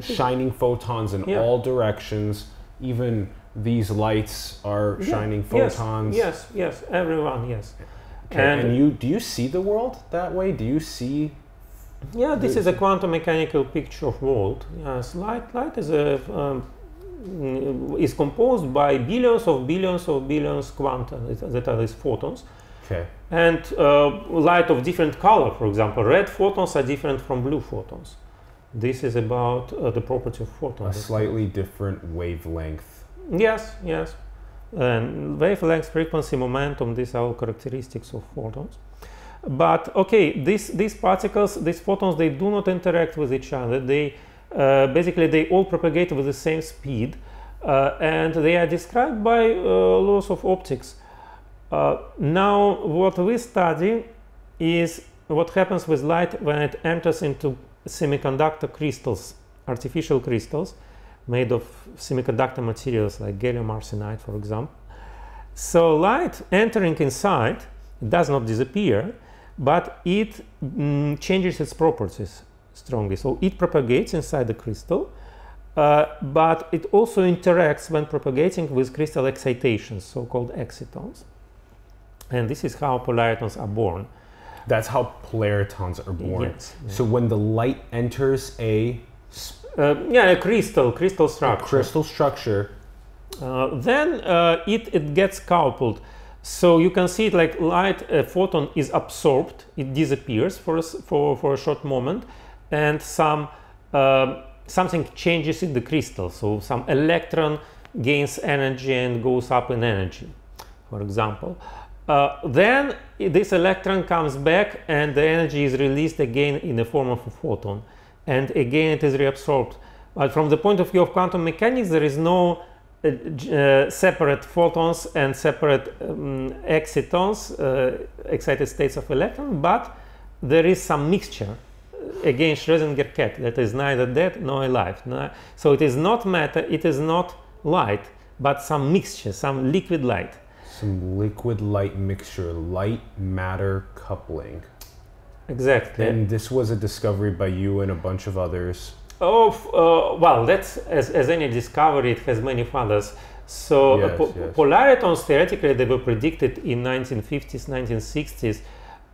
shining photons in yeah. all directions. Even these lights are yeah. shining photons. Yes, yes, yes. everyone, yes. Okay. And, and you, do you see the world that way? Do you see? Yeah, this the, is a quantum mechanical picture of world. Yes, light, light is a um, is composed by billions of billions of billions quanta that are these photons. Okay. And uh, light of different color, for example, red photons are different from blue photons. This is about uh, the property of photons. A slightly different wavelength. Yes, yes. And wavelength, frequency, momentum, these are all characteristics of photons. But okay, this, these particles, these photons, they do not interact with each other. They uh, basically, they all propagate with the same speed. Uh, and they are described by uh, laws of optics. Uh, now, what we study is what happens with light when it enters into semiconductor crystals, artificial crystals made of semiconductor materials like gallium arsenide, for example. So light entering inside does not disappear, but it mm, changes its properties strongly. So it propagates inside the crystal, uh, but it also interacts when propagating with crystal excitations, so-called excitons. And this is how polaritons are born. That's how polaritons are born. Yes, yes. So when the light enters a uh, yeah a crystal crystal structure, a crystal structure, uh, then uh, it it gets coupled. So you can see it like light. A photon is absorbed. It disappears for a, for for a short moment, and some uh, something changes in the crystal. So some electron gains energy and goes up in energy, for example. Uh, then this electron comes back and the energy is released again in the form of a photon, and again it is reabsorbed. But from the point of view of quantum mechanics, there is no uh, uh, separate photons and separate um, excitons, uh, excited states of electron, but there is some mixture. Again, Schrödinger cat, that is neither dead nor alive. No, so it is not matter, it is not light, but some mixture, some liquid light. some liquid light mixture, light matter coupling. Exactly. And this was a discovery by you and a bunch of others. Oh, uh, well, that's, as, as any discovery, it has many fathers. So yes, uh, po yes. polaritons, theoretically, they were predicted in nineteen fifties, nineteen sixties,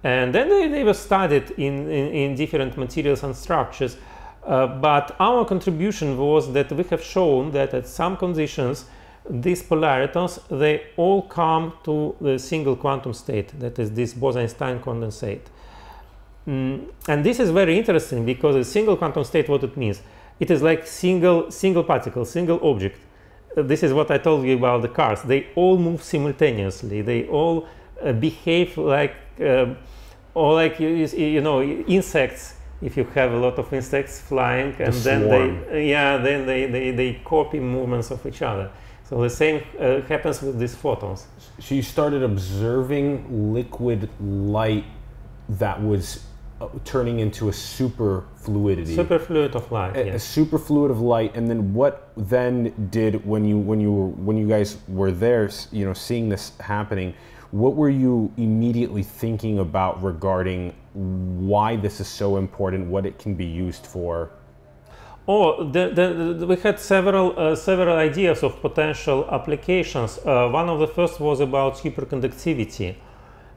and then they, they were studied in, in, in different materials and structures. Uh, but our contribution was that we have shown that at some conditions, these polaritons, they all come to the single quantum state, that is this Bohr-Einstein condensate. Mm, and this is very interesting because a single quantum state, what it means, it is like single, single particle, single object. Uh, this is what I told you about the cars. They all move simultaneously. They all uh, behave like, uh, or like you, you know, insects. If you have a lot of insects flying, and the then swarm. they, yeah, then they, they, they copy movements of each other. So the same uh, happens with these photons. So you started observing liquid light that was turning into a superfluidity. Superfluid of light. A, yes. a superfluid of light, and then what then did when you when you were, when you guys were there, you know, seeing this happening? What were you immediately thinking about regarding why this is so important, what it can be used for? Oh, the, the, the, we had several uh, several ideas of potential applications. Uh, one of the first was about superconductivity.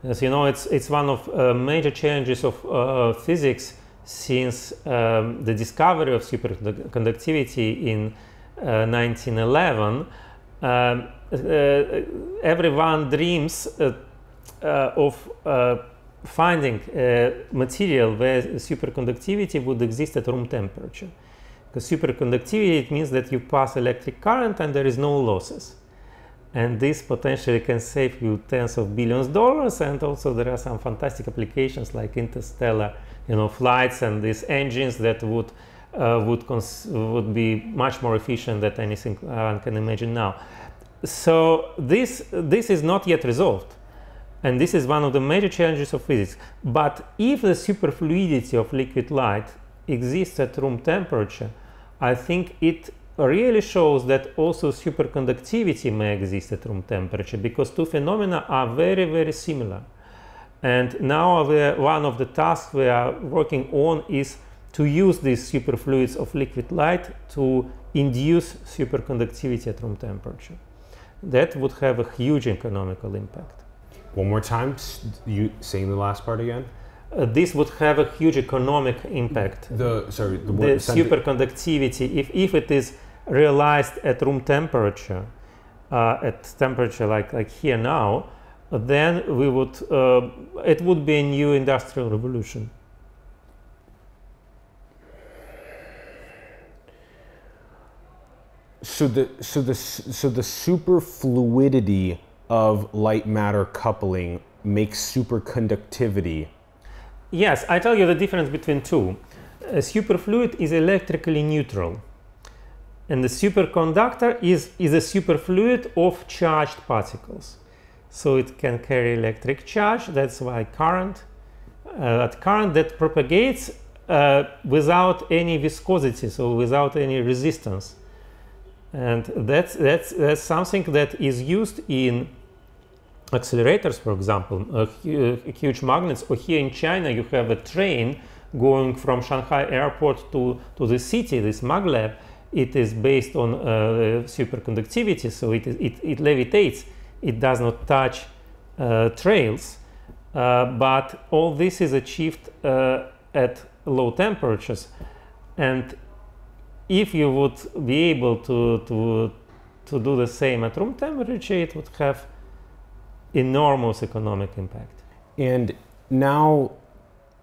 As you know, it's, it's one of uh, major challenges of uh, physics since um, the discovery of superconductivity in uh, nineteen eleven. Um, uh, everyone dreams uh, uh, of uh, finding uh, material where superconductivity would exist at room temperature. Because superconductivity, it means that you pass electric current and there is no losses. And this potentially can save you tens of billions of dollars, and also there are some fantastic applications like interstellar, you know, flights and these engines that would uh, would cons would be much more efficient than anything one can imagine now. So this this is not yet resolved, and this is one of the major challenges of physics. But if the superfluidity of liquid light exists at room temperature, I think it really shows that also superconductivity may exist at room temperature, because two phenomena are very, very similar. And now one of the tasks we are working on is to use these superfluids of liquid light to induce superconductivity at room temperature. That would have a huge economical impact. One more time, you saying the last part again? Uh, this would have a huge economic impact. The, sorry, the, the superconductivity, if, if it is realized at room temperature, uh, at temperature like, like here now, then we would, uh, it would be a new industrial revolution. So the, so the, so the superfluidity of light matter coupling makes superconductivity. Yes, I tell you the difference between two. A superfluid is electrically neutral, and the superconductor is, is a superfluid of charged particles. So it can carry electric charge, that's why current, uh, that current that propagates uh, without any viscosity, so without any resistance. And that's, that's, that's something that is used in accelerators, for example, uh, huge magnets, or here in China you have a train going from Shanghai airport to, to the city, this maglev. It is based on uh, superconductivity, so it, it, it levitates, it does not touch uh, trails, uh, but all this is achieved uh, at low temperatures. And if you would be able to, to, to do the same at room temperature, it would have enormous economic impact. And now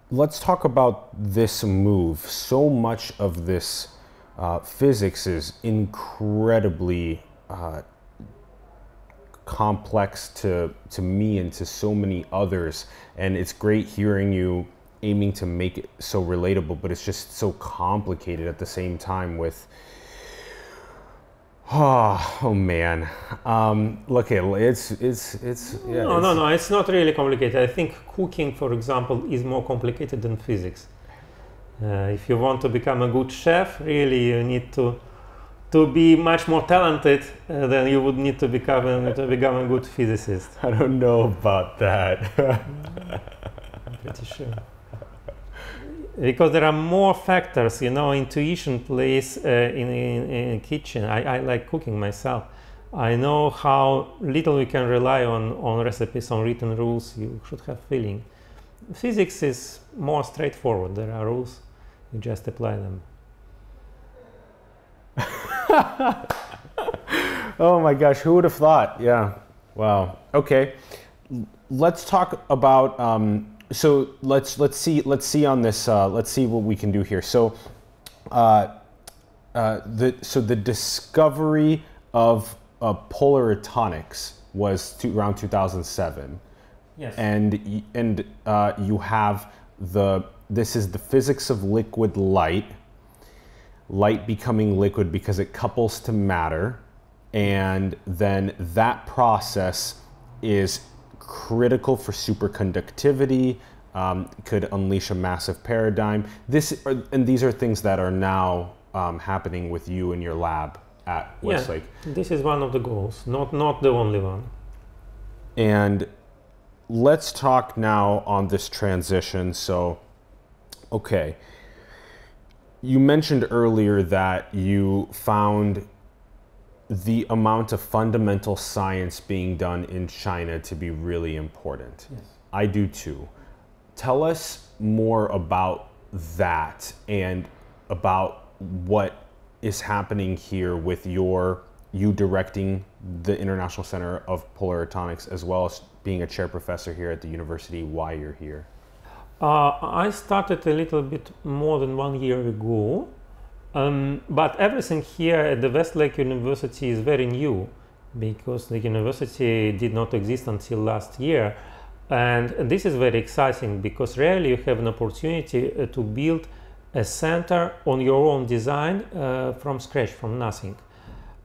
let's talk about this move. So much of this uh, physics is incredibly uh, complex to, to me and to so many others. And it's great hearing you aiming to make it so relatable, but it's just so complicated at the same time with Oh, oh man, um, look, it's, it's, it's... Yeah, no, it's, no, no, it's not really complicated. I think cooking, for example, is more complicated than physics. Uh, if you want to become a good chef, really you need to, to be much more talented, uh, then you would need to become, a, to become a good physicist. I don't know about that. I'm pretty sure. Because there are more factors, you know, intuition plays uh, in, in, in kitchen. I, I like cooking myself. I know how little we can rely on, on recipes, on written rules. You should have feeling. Physics is more straightforward. There are rules. You just apply them. Oh my gosh, who would have thought? Yeah. Wow. Okay. Let's talk about, um, so let's, let's see, let's see on this, uh, let's see what we can do here. So, uh, uh, the, so the discovery of uh, polaritonics was to, around two thousand seven. Yes. And, and uh, you have the, this is the physics of liquid light. Light becoming liquid because it couples to matter, and then that process is critical for superconductivity, um, could unleash a massive paradigm. This are, and these are things that are now um, happening with you in your lab at Westlake. Yeah, this is one of the goals, not, not the only one. And let's talk now on this transition. So, okay. You mentioned earlier that you found the amount of fundamental science being done in China to be really important. Yes. I do too. Tell us more about that and about what is happening here with your, you directing the International Center of Polaritonics, as well as being a chair professor here at the university, why you're here. Uh, I started a little bit more than one year ago, um, but everything here at the Westlake University is very new, because the university did not exist until last year. And this is very exciting, because rarely you have an opportunity uh, to build a center on your own design uh, from scratch, from nothing.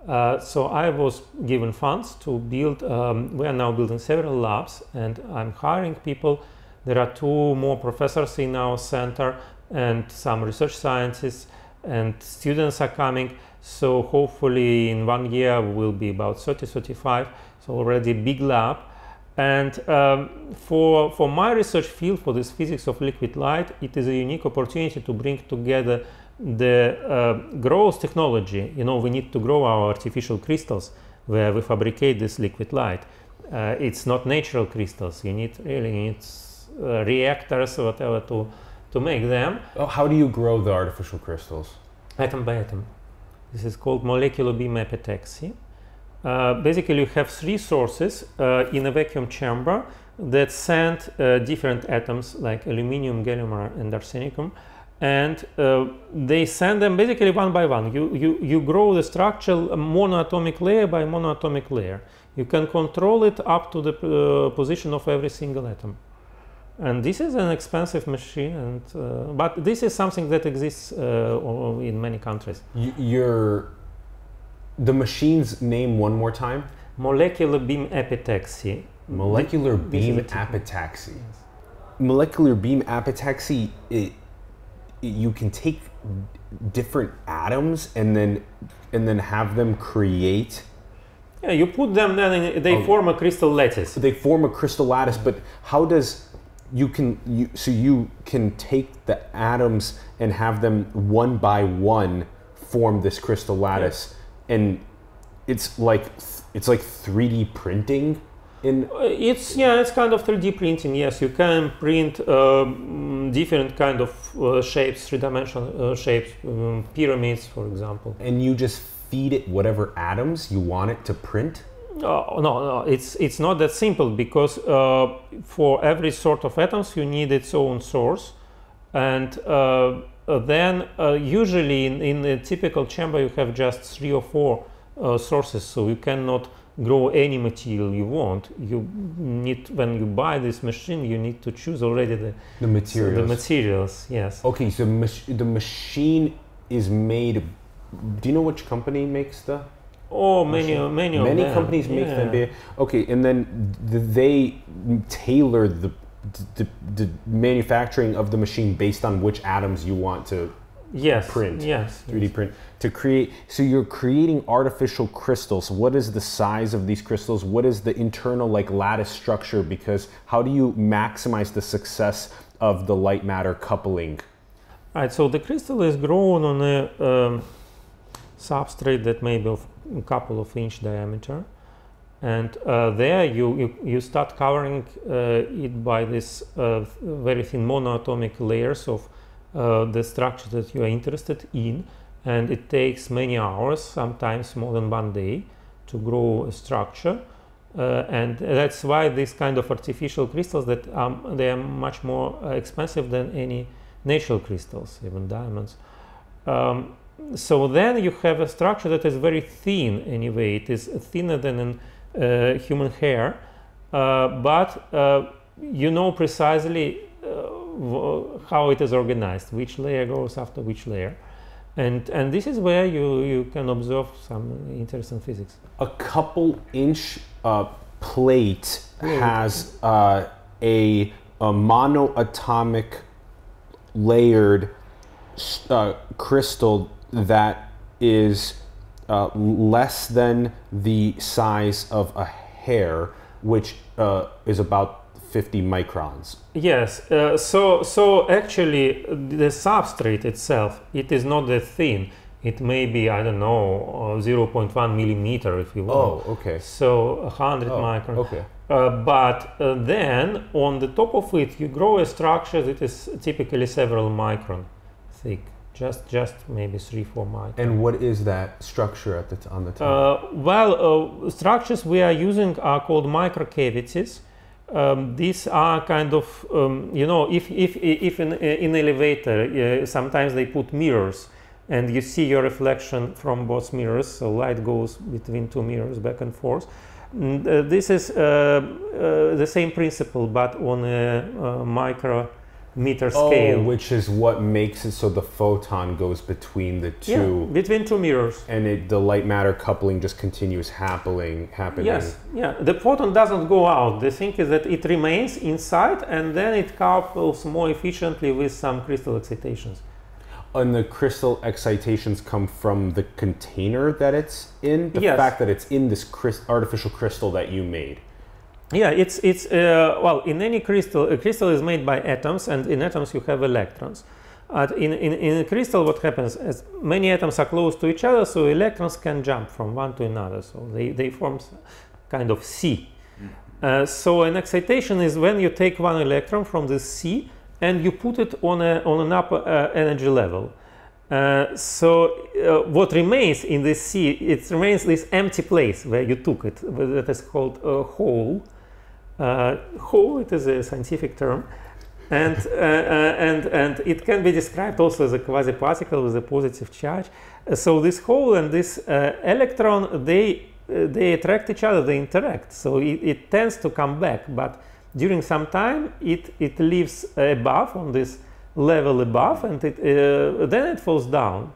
Uh, so I was given funds to build, um, we are now building several labs, and I'm hiring people. There are two more professors in our center and some research scientists, and students are coming. So hopefully in one year we'll be about thirty, thirty-five. So already a big lab. And um, for, for my research field, for this physics of liquid light, it is a unique opportunity to bring together the uh, growth technology. You know, we need to grow our artificial crystals where we fabricate this liquid light. Uh, it's not natural crystals. You need really, you need Uh, reactors or whatever to to make them. Oh, how do you grow the artificial crystals? Atom by atom. This is called molecular beam epitaxy. Uh, basically, you have three sources uh, in a vacuum chamber that send uh, different atoms like aluminium, gallium, and arsenicum, and uh, they send them basically one by one. You you you grow the structure monoatomic layer by monoatomic layer. You can control it up to the uh, position of every single atom. And this is an expensive machine, and, uh, but this is something that exists uh, in many countries. Y your, the machine's name one more time? Molecular beam epitaxy. Molecular beam epitaxy. Yes. Molecular beam epitaxy, it, you can take different atoms and then, and then have them create. Yeah, you put them then, in, they oh. form a crystal lattice. They form a crystal lattice, but how does... You can you, so you can take the atoms and have them one by one form this crystal lattice, yeah. And it's like it's like three D printing. In it's yeah, it's kind of three D printing. Yes, you can print um, different kind of uh, shapes, three-dimensional uh, shapes, um, pyramids, for example. And you just feed it whatever atoms you want it to print. Uh, no, no, it's it's not that simple, because uh, for every sort of atoms you need its own source, and uh, then uh, usually in, in a typical chamber you have just three or four uh, sources, so you cannot grow any material you want. You need, when you buy this machine, you need to choose already the the materials. So the materials, yes. Okay, so mach the machine is made. Do you know which company makes the? Oh, many, many, many of them. Many companies make yeah. them be okay, and then they tailor the, the the manufacturing of the machine based on which atoms you want to yes, print, yes, three D yes. print to create. So you're creating artificial crystals. What is the size of these crystals? What is the internal like lattice structure? Because how do you maximize the success of the light matter coupling? All right. So the crystal is grown on a um, substrate that may be of a couple of inch diameter, and uh, there you, you you start covering uh, it by this uh, very thin monoatomic layers of uh, the structure that you are interested in, and it takes many hours, sometimes more than one day, to grow a structure, uh, and that's why these kind of artificial crystals that um, they are much more expensive than any natural crystals, even diamonds. Um, So then you have a structure that is very thin anyway. It is thinner than a uh, human hair, uh, but uh, you know precisely uh, how it is organized, which layer goes after which layer. And, and this is where you, you can observe some interesting physics. A couple inch uh, plate yeah. has uh, a, a monoatomic layered uh, crystal that is uh, less than the size of a hair, which uh, is about fifty microns. Yes, uh, so so actually the substrate itself, it is not that thin. It may be, I don't know, uh, zero point one millimeter if you want. Oh, okay. So one hundred oh, micron. Okay. Uh, but uh, then on the top of it you grow a structure that is typically several micron thick. Just, just maybe three, four microns. And what is that structure at the t on the top? Uh, well, uh, structures we are using are called microcavities. Um, these are kind of, um, you know, if if if in in elevator, uh, sometimes they put mirrors, and you see your reflection from both mirrors. So light goes between two mirrors back and forth. And, uh, this is uh, uh, the same principle, but on a, a micro. meter scale, oh, which is what makes it so the photon goes between the two, yeah, between two mirrors, and it, the light matter coupling just continues happening. Happening. Yes, yeah. The photon doesn't go out. The thing is that it remains inside, and then it couples more efficiently with some crystal excitations. And the crystal excitations come from the container that it's in. The yes. fact that it's in this crystal, artificial crystal that you made. Yeah, it's, it's uh, well, in any crystal, a crystal is made by atoms, and in atoms you have electrons. Uh, in, in, in a crystal what happens is many atoms are close to each other, so electrons can jump from one to another, so they, they form kind of sea. Uh, so an excitation is when you take one electron from the sea and you put it on, a, on an upper uh, energy level. Uh, so uh, what remains in the sea, it remains this empty place where you took it, that is called a hole. Uh, hole, it is a scientific term, and uh, uh, and and it can be described also as a quasi-particle with a positive charge. Uh, so this hole and this uh, electron, they uh, they attract each other, they interact. So it, it tends to come back, but during some time it it lives above on this level above, and it uh, then it falls down.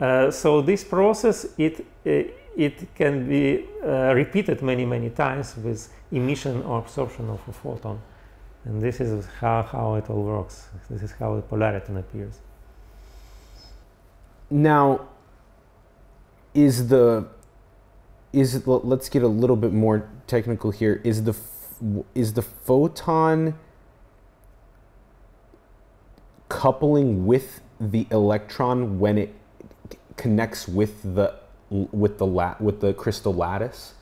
Uh, so this process it. Uh, It can be uh, repeated many, many times with emission or absorption of a photon. And this is how, how it all works. This is how a polariton appears. Now, is the, is it, let's get a little bit more technical here. Is the, is the photon coupling with the electron when it connects with the with the lat with the crystal lattice?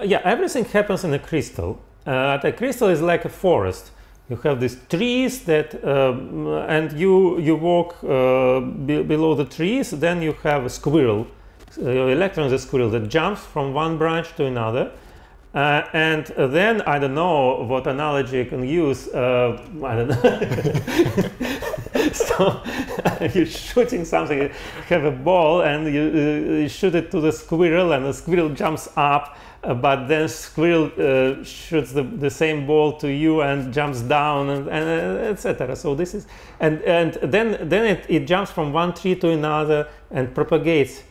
Yeah, everything happens in a crystal. Uh, the crystal is like a forest. You have these trees that, um, and you you walk uh, be below the trees. Then you have a squirrel. Uh, your electron is a squirrel that jumps from one branch to another. Uh, and then I don't know what analogy I can use. Uh, I don't know. So you're shooting something, you have a ball, and you, uh, you shoot it to the squirrel, and the squirrel jumps up, uh, but then squirrel uh, shoots the, the same ball to you and jumps down, and, and uh, et cetera. So this is, and, and then, then it, it jumps from one tree to another and propagates.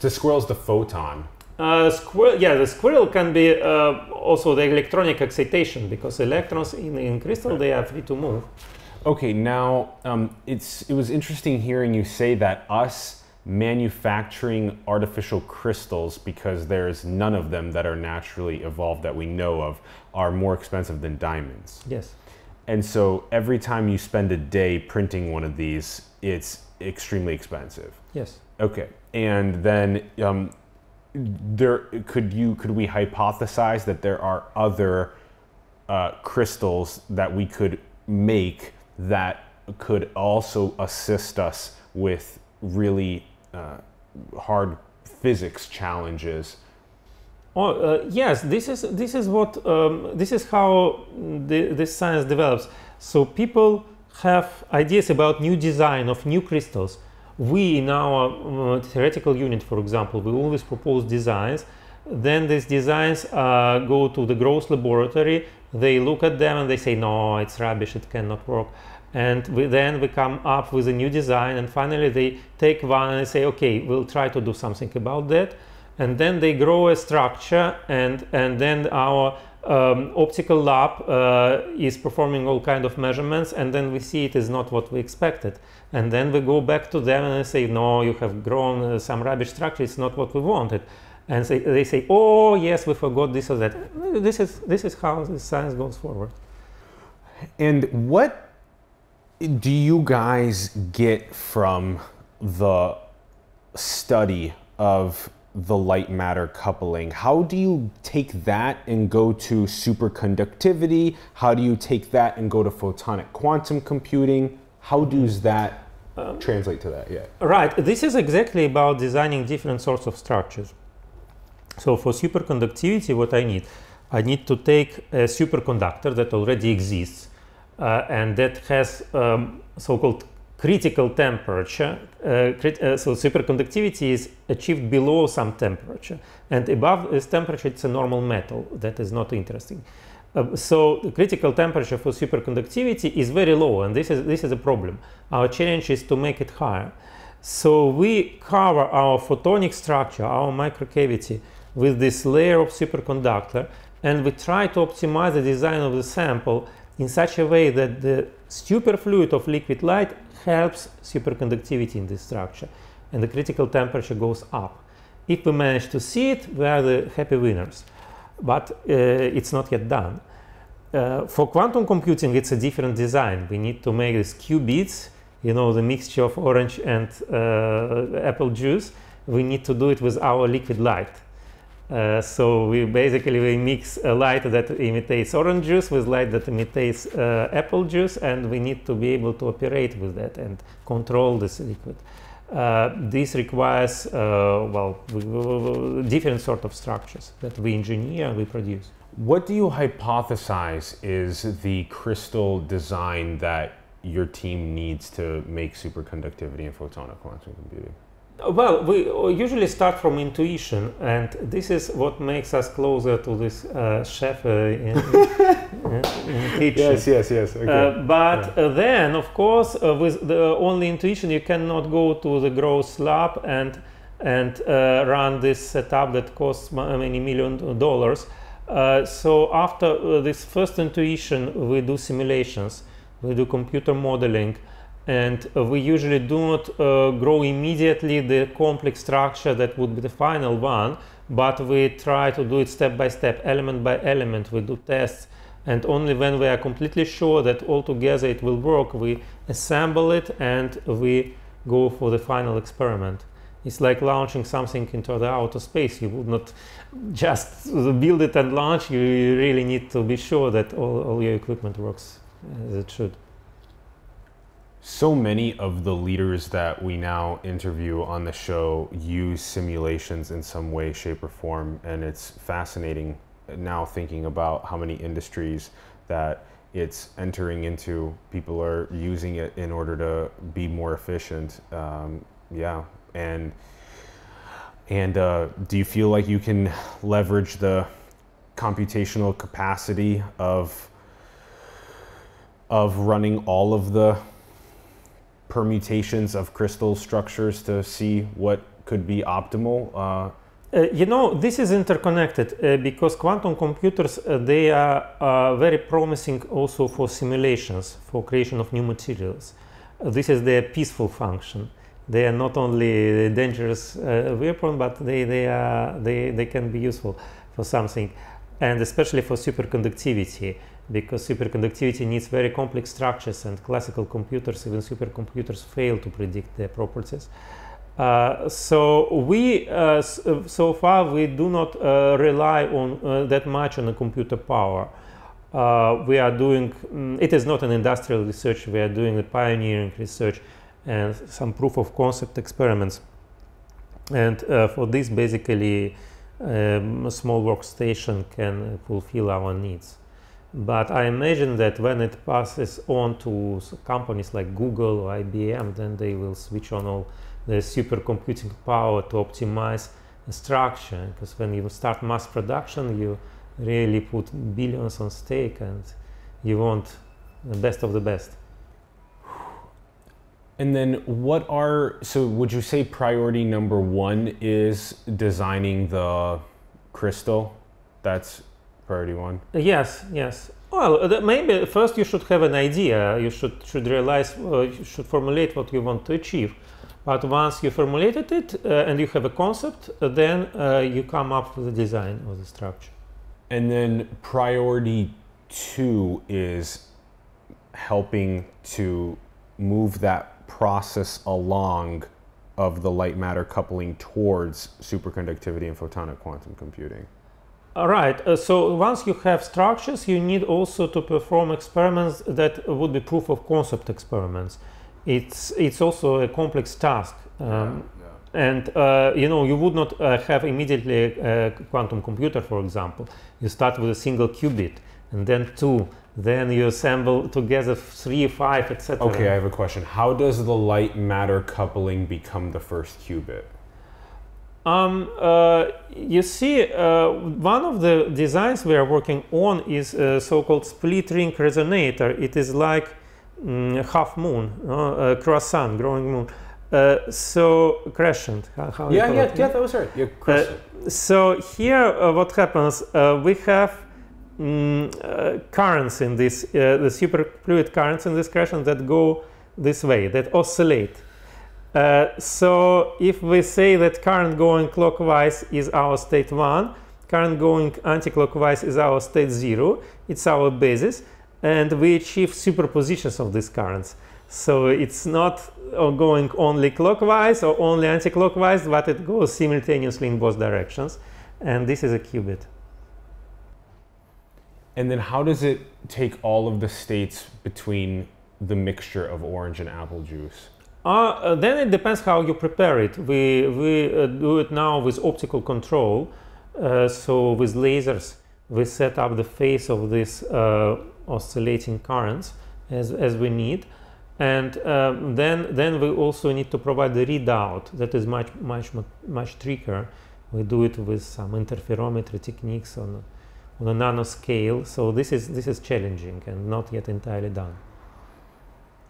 The squirrel's the photon. Uh, squirrel, yeah, the squirrel can be uh, also the electronic excitation, because electrons in, in crystal, they are free to move. Okay, now um, it's, it was interesting hearing you say that us manufacturing artificial crystals, because there's none of them that are naturally evolved that we know of, are more expensive than diamonds. Yes. And so every time you spend a day printing one of these, it's extremely expensive. Yes. Okay, and then um, there could you could we hypothesize that there are other uh, crystals that we could make that could also assist us with really uh, hard physics challenges? Oh uh, yes, this is this is what um, this is how the, this science develops. So people have ideas about new design of new crystals. We in our uh, theoretical unit, for example, we always propose designs. Then these designs uh, go to the Gross laboratory. They look at them and they say, no, it's rubbish, it cannot work. And we, then we come up with a new design, and finally they take one and say, okay, we'll try to do something about that. And then they grow a structure, and, and then our um, optical lab uh, is performing all kinds of measurements, and then we see it is not what we expected. And then we go back to them and say, no, you have grown uh, some rubbish structure, it's not what we wanted. And say, they say, oh, yes, we forgot this or that. This is, this is how the science goes forward. And what do you guys get from the study of the light-matter coupling? How do you take that and go to superconductivity? How do you take that and go to photonic quantum computing? How does that um, translate to that? Yeah. Right. This is exactly about designing different sorts of structures. So for superconductivity, what I need, I need to take a superconductor that already exists uh, and that has um, so-called critical temperature. Uh, crit uh, so superconductivity is achieved below some temperature, and above this temperature it's a normal metal that is not interesting. Uh, so the critical temperature for superconductivity is very low, and this is, this is a problem. Our challenge is to make it higher. So we cover our photonic structure, our microcavity, with this layer of superconductor, and we try to optimize the design of the sample in such a way that the superfluid of liquid light helps superconductivity in this structure, and the critical temperature goes up. If we manage to see it, we are the happy winners, but uh, it's not yet done. Uh, for quantum computing, it's a different design. We need to make these qubits, you know, the mixture of orange and uh, apple juice. We need to do it with our liquid light. Uh, so we basically we mix a light that imitates orange juice with light that imitates uh, apple juice, and we need to be able to operate with that and control this liquid. Uh, this requires, uh, well, different sort of structures that we engineer and we produce. What do you hypothesize is the crystal design that your team needs to make superconductivity and photonic quantum computing? Well, we usually start from intuition, and this is what makes us closer to this uh, chef uh, in, in kitchen. Yes, yes, yes. Okay. Uh, but yeah. uh, then, of course, uh, with the only intuition, you cannot go to the gross lab and and uh, run this setup that costs many million dollars. Uh, so after uh, this first intuition, we do simulations, we do computer modeling. And uh, we usually do not uh, grow immediately the complex structure that would be the final one, but we try to do it step by step, element by element. We do tests, and only when we are completely sure that altogether it will work, we assemble it and we go for the final experiment. It's like launching something into the outer space. You would not just build it and launch. You, you really need to be sure that all, all your equipment works as it should. So many of the leaders that we now interview on the show use simulations in some way, shape, or form, and it's fascinating now thinking about how many industries that it's entering into. People are using it in order to be more efficient. Um, yeah, and and uh, do you feel like you can leverage the computational capacity of of running all of the permutations of crystal structures to see what could be optimal uh, Uh, you know, this is interconnected uh, because quantum computers, uh, they are uh, very promising also for simulations, for creation of new materials. Uh, this is their peaceful function. They are not only dangerous uh, weapon, but they, they, are, they, they can be useful for something, and especially for superconductivity, because superconductivity needs very complex structures, and classical computers, even supercomputers, fail to predict their properties. Uh, so we, uh, so far, we do not uh, rely on uh, that much on the computer power. Uh, we are doing, um, it is not an industrial research, we are doing the pioneering research and some proof of concept experiments. And uh, for this, basically, um, a small workstation can fulfill our needs. But I imagine that when it passes on to companies like Google or I B M, then they will switch on all the supercomputing power to optimize the structure, because when you start mass production, you really put billions on stake and you want the best of the best. And then what are, so would you say priority number one is designing the crystal? That's priority one? Yes, yes. Well, maybe first you should have an idea. You should, should realize, uh, you should formulate what you want to achieve. But once you formulated it uh, and you have a concept, uh, then uh, you come up with the design of the structure. And then priority two is helping to move that process along of the light matter coupling towards superconductivity and photonic quantum computing. All right. Uh, so once you have structures, you need also to perform experiments that would be proof of concept experiments. It's, it's also a complex task, um, yeah, yeah. and uh, you know, you would not uh, have immediately a quantum computer, for example. You start with a single qubit, and then two, then you assemble together three, five, et cetera. Okay, I have a question. How does the light matter coupling become the first qubit? Um, uh, you see, uh, one of the designs we are working on is a so-called split ring resonator. It is like Mm, half moon, no? uh, croissant, growing moon. Uh, so crescent. How, how yeah, yeah, yeah, that was right. Yeah, crescent. Uh, so here, uh, what happens? Uh, we have mm, uh, currents in this, uh, the superfluid currents in this crescent that go this way, that oscillate. Uh, so if we say that current going clockwise is our state one, current going anti-clockwise is our state zero. It's our basis. And we achieve superpositions of these currents. So it's not going only clockwise or only anti-clockwise, but it goes simultaneously in both directions. And this is a qubit. And then how does it take all of the states between the mixture of orange and apple juice? Uh, then it depends how you prepare it. We, we uh, do it now with optical control. Uh, so with lasers, we set up the phase of this uh, oscillating currents as, as we need, and um, then then we also need to provide the readout that is much much much trickier. We do it with some interferometry techniques on on a nanoscale. So this is this is challenging and not yet entirely done.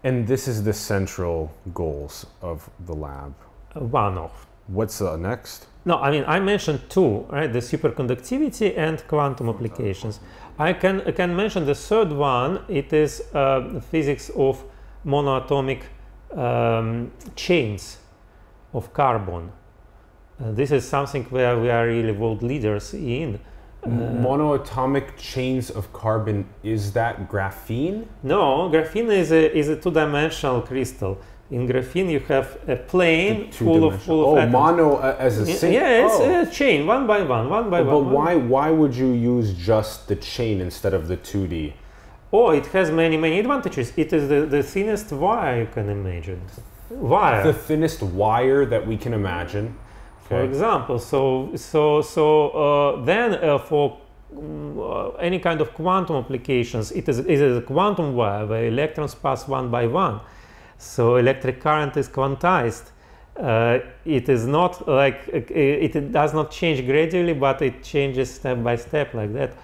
And this is the central goals of the lab. One of. What's uh, next? No, I mean, I mentioned two, right? The superconductivity and quantum applications. I can, I can mention the third one. It is uh, the physics of monoatomic um, chains of carbon. Uh, this is something where we are really world leaders in. Uh, monoatomic chains of carbon, is that graphene? No, graphene is a, is a two-dimensional crystal. In graphene, you have a plane full of, full of oh, atoms. Oh, mono uh, as a single? Yeah, it's oh. a chain, one by one, one by but one. But why, why would you use just the chain instead of the two D? Oh, it has many, many advantages. It is the, the thinnest wire you can imagine. Wire. The thinnest wire that we can imagine. Okay. For example, so, so, so uh, then uh, for uh, any kind of quantum applications, it is, it is a quantum wire where electrons pass one by one. So electric current is quantized. Uh, it is not like, it, it does not change gradually, but it changes step by step like that.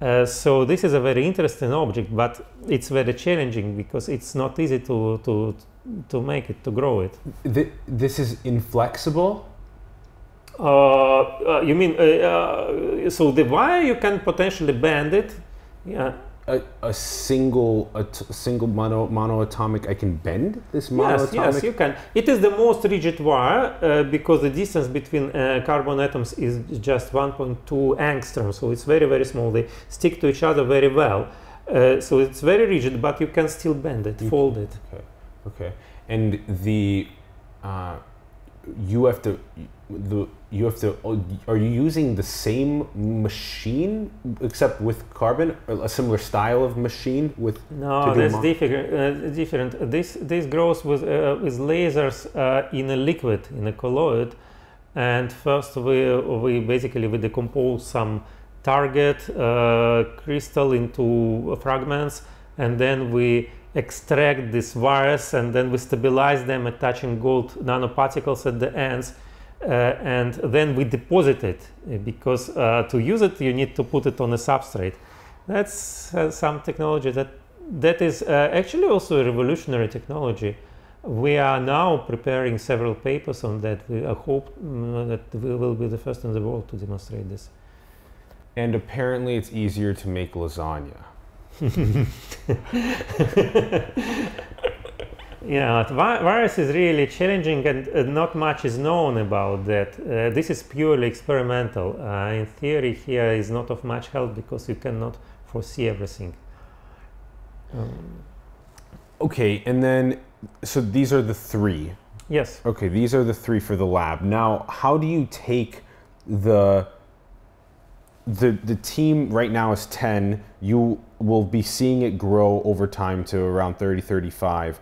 Uh, so this is a very interesting object, but it's very challenging because it's not easy to, to, to make it, to grow it. Th this is inflexible? Uh, uh, you mean, uh, uh, so the wire, you can potentially bend it. Yeah. A, a single, a t single mono, monoatomic, I can bend this monoatomic? Yes, yes, you can. It is the most rigid wire uh, because the distance between uh, carbon atoms is just one point two angstroms. So it's very, very small. They stick to each other very well. Uh, so it's very rigid, but you can still bend it, you fold can, it. Okay, okay. And the, uh, you have to, the, you have to, are you using the same machine except with carbon, or a similar style of machine with? No, that's different. Uh, different. This this grows with uh, with lasers uh, in a liquid, in a colloid, and first we we basically we decompose some target uh, crystal into fragments, and then we extract these wires, and then we stabilize them, attaching gold nanoparticles at the ends. Uh, and then we deposit it, because uh, to use it you need to put it on a substrate. That's uh, some technology that that is uh, actually also a revolutionary technology. We are now preparing several papers on that. We I hope mm, that we will be the first in the world to demonstrate this. And apparently it's easier to make lasagna. Yeah, virus is really challenging, and uh, not much is known about that. Uh, this is purely experimental. Uh, in theory, here is not of much help because you cannot foresee everything. Um, okay, and then, so these are the three. Yes. Okay, these are the three for the lab. Now, how do you take the, the, the team right now is ten, you will be seeing it grow over time to around thirty, thirty-five.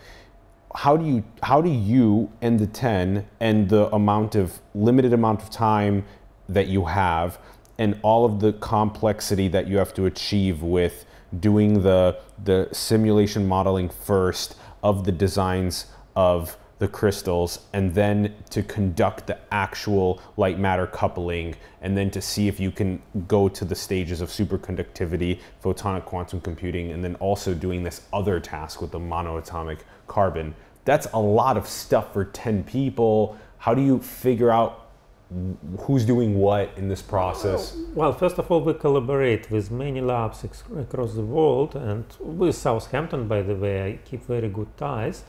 How do you how do you and the ten and the amount of limited amount of time that you have and all of the complexity that you have to achieve with doing the the simulation modeling first of the designs of the crystals, and then to conduct the actual light matter coupling, and then to see if you can go to the stages of superconductivity, photonic quantum computing, and then also doing this other task with the monoatomic carbon. That's a lot of stuff for ten people. How do you figure out who's doing what in this process? Well, first of all, we collaborate with many labs across the world, and with Southampton, by the way, I keep very good ties,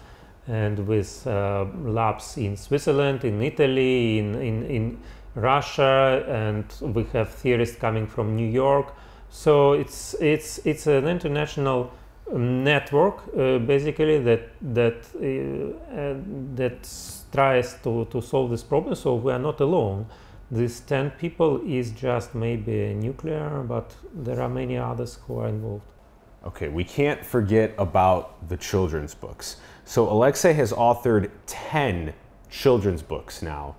and with uh, labs in Switzerland, in Italy, in, in, in Russia, and we have theorists coming from New York. So it's, it's, it's an international network, uh, basically, that, that, uh, uh, that tries to, to solve this problem, so we are not alone. These ten people is just maybe nuclear, but there are many others who are involved. Okay, we can't forget about the children's books. So Alexey has authored ten children's books now,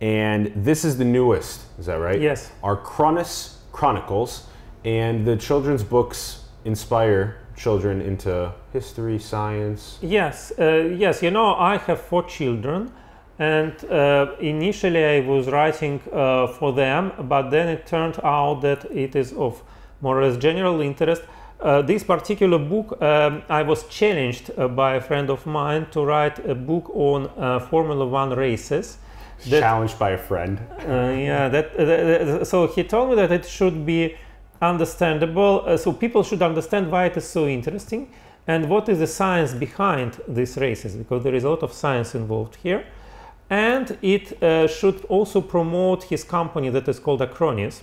and this is the newest, is that right? Yes. Our Chronos Chronicles, and the children's books inspire children into history, science. Yes, uh, yes, you know, I have four children, and uh, initially I was writing uh, for them, but then it turned out that it is of more or less general interest. Uh, this particular book, um, I was challenged uh, by a friend of mine to write a book on uh, Formula One races. That, challenged by a friend. Uh, yeah, that, uh, so he told me that it should be understandable, uh, so people should understand why it is so interesting and what is the science behind these races, because there is a lot of science involved here. And it uh, should also promote his company that is called Acronis.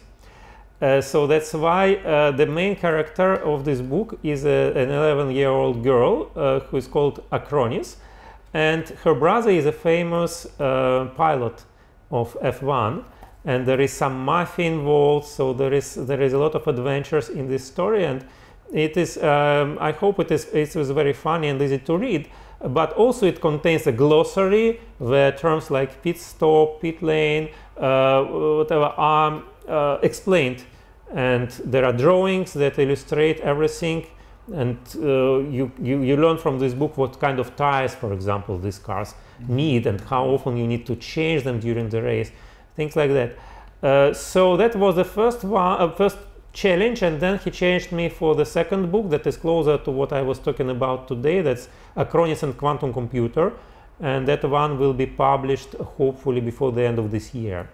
Uh, so that's why uh, the main character of this book is a, an eleven-year-old girl uh, who is called Acronis, and her brother is a famous uh, pilot of F one, and there is some mafia involved, so there is there is a lot of adventures in this story, and it is um, I hope it is it was very funny and easy to read, but also it contains a glossary where terms like pit stop, pit lane, uh, whatever are uh, explained. And there are drawings that illustrate everything, and uh, you, you, you learn from this book what kind of tires, for example, these cars need and how often you need to change them during the race, things like that. Uh, so that was the first, one, uh, first challenge, and then he changed me for the second book that is closer to what I was talking about today, that's Acronis and Quantum Computer, and that one will be published hopefully before the end of this year.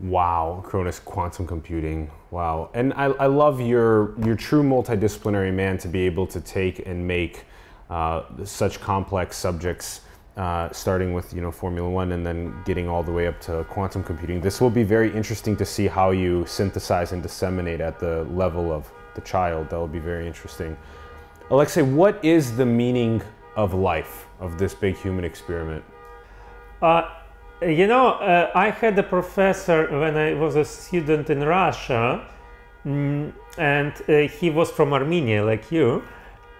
Wow, Cronus, quantum computing. Wow. And I, I love your, your true multidisciplinary man to be able to take and make uh, such complex subjects, uh, starting with, you know, Formula One and then getting all the way up to quantum computing. This will be very interesting to see how you synthesize and disseminate at the level of the child. That will be very interesting. Alexey, what is the meaning of life, of this big human experiment? Uh, You know, uh, I had a professor when I was a student in Russia, and uh, he was from Armenia, like you.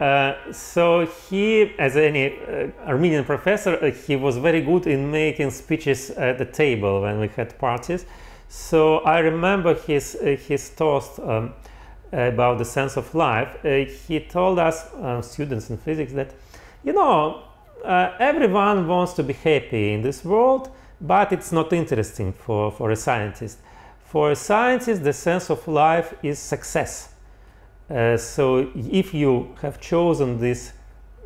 Uh, so he, as any uh, Armenian professor, uh, he was very good in making speeches at the table when we had parties. So I remember his, uh, his toast um, about the sense of life. Uh, he told us, uh, students in physics, that, you know, uh, everyone wants to be happy in this world, but it's not interesting for, for a scientist. For a scientist, the sense of life is success. Uh, so if you have chosen this,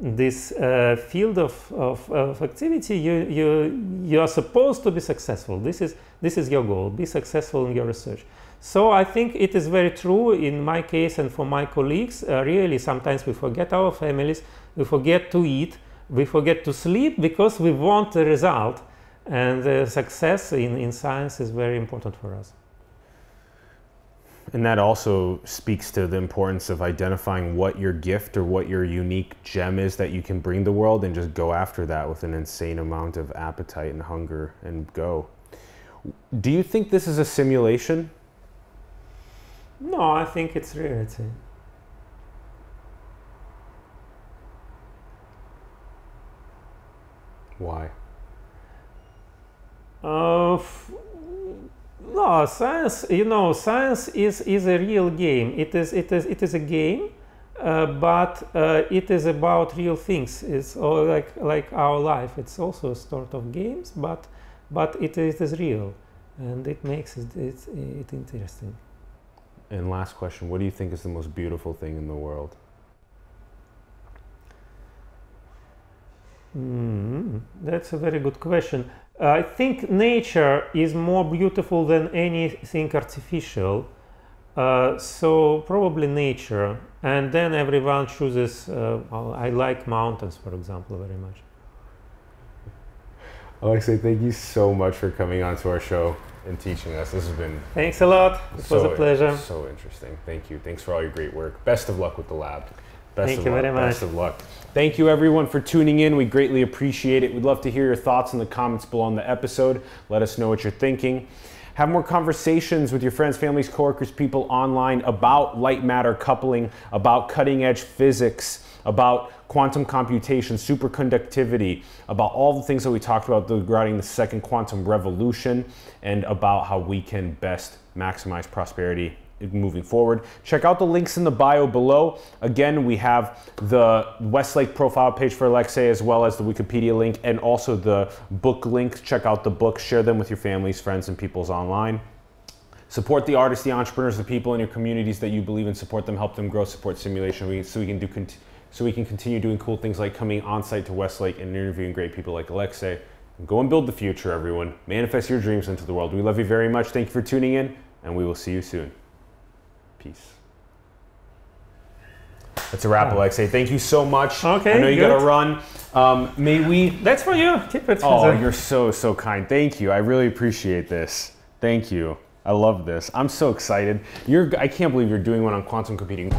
this uh, field of, of, of activity, you, you, you are supposed to be successful. This is, this is your goal, be successful in your research. So I think it is very true in my case and for my colleagues. Uh, really, sometimes we forget our families, we forget to eat, we forget to sleep because we want a result. And the success in, in science is very important for us. And that also speaks to the importance of identifying what your gift or what your unique gem is that you can bring the world, and just go after that with an insane amount of appetite and hunger and go. Do you think this is a simulation? No, I think it's reality. Why? Uh, no, science, you know, science is, is a real game. It is, it is, it is a game, uh, but uh, it is about real things. It's all like, like our life. It's also a sort of games, but, but it, it is real, and it makes it, it, it interesting. And last question, what do you think is the most beautiful thing in the world? Mm, that's a very good question. Uh, I think nature is more beautiful than anything artificial, uh, so probably nature, and then everyone chooses. uh, I like mountains, for example, very much. Alexey, thank you so much for coming on to our show and teaching us. This has been... Thanks a lot. It so was a pleasure. So interesting. Thank you. Thanks for all your great work. Best of luck with the lab. Best Thank you luck. very much. Best of luck. Thank you, everyone, for tuning in. We greatly appreciate it. We'd love to hear your thoughts in the comments below on the episode. Let us know what you're thinking. Have more conversations with your friends, families, coworkers, people online about light-matter coupling, about cutting-edge physics, about quantum computation, superconductivity, about all the things that we talked about regarding the second quantum revolution, and about how we can best maximize prosperity moving forward. Check out the links in the bio below. Again, we have the Westlake profile page for Alexey, as well as the Wikipedia link, and also the book link. Check out the book, share them with your families, friends, and peoples online. Support the artists, the entrepreneurs, the people in your communities that you believe in. Support them, help them grow, support Simulation, so we can do so we can continue doing cool things like coming on site to Westlake and interviewing great people like Alexey. Go and build the future, everyone. Manifest your dreams into the world. We love you very much. Thank you for tuning in, and we will see you soon. Peace. That's a wrap, Alexey. Thank you so much. Okay, I know you good. gotta run. Um, may we? That's for you. Keep it. Oh, you're so so kind. Thank you. I really appreciate this. Thank you. I love this. I'm so excited. You're. I can't believe you're doing one on quantum computing.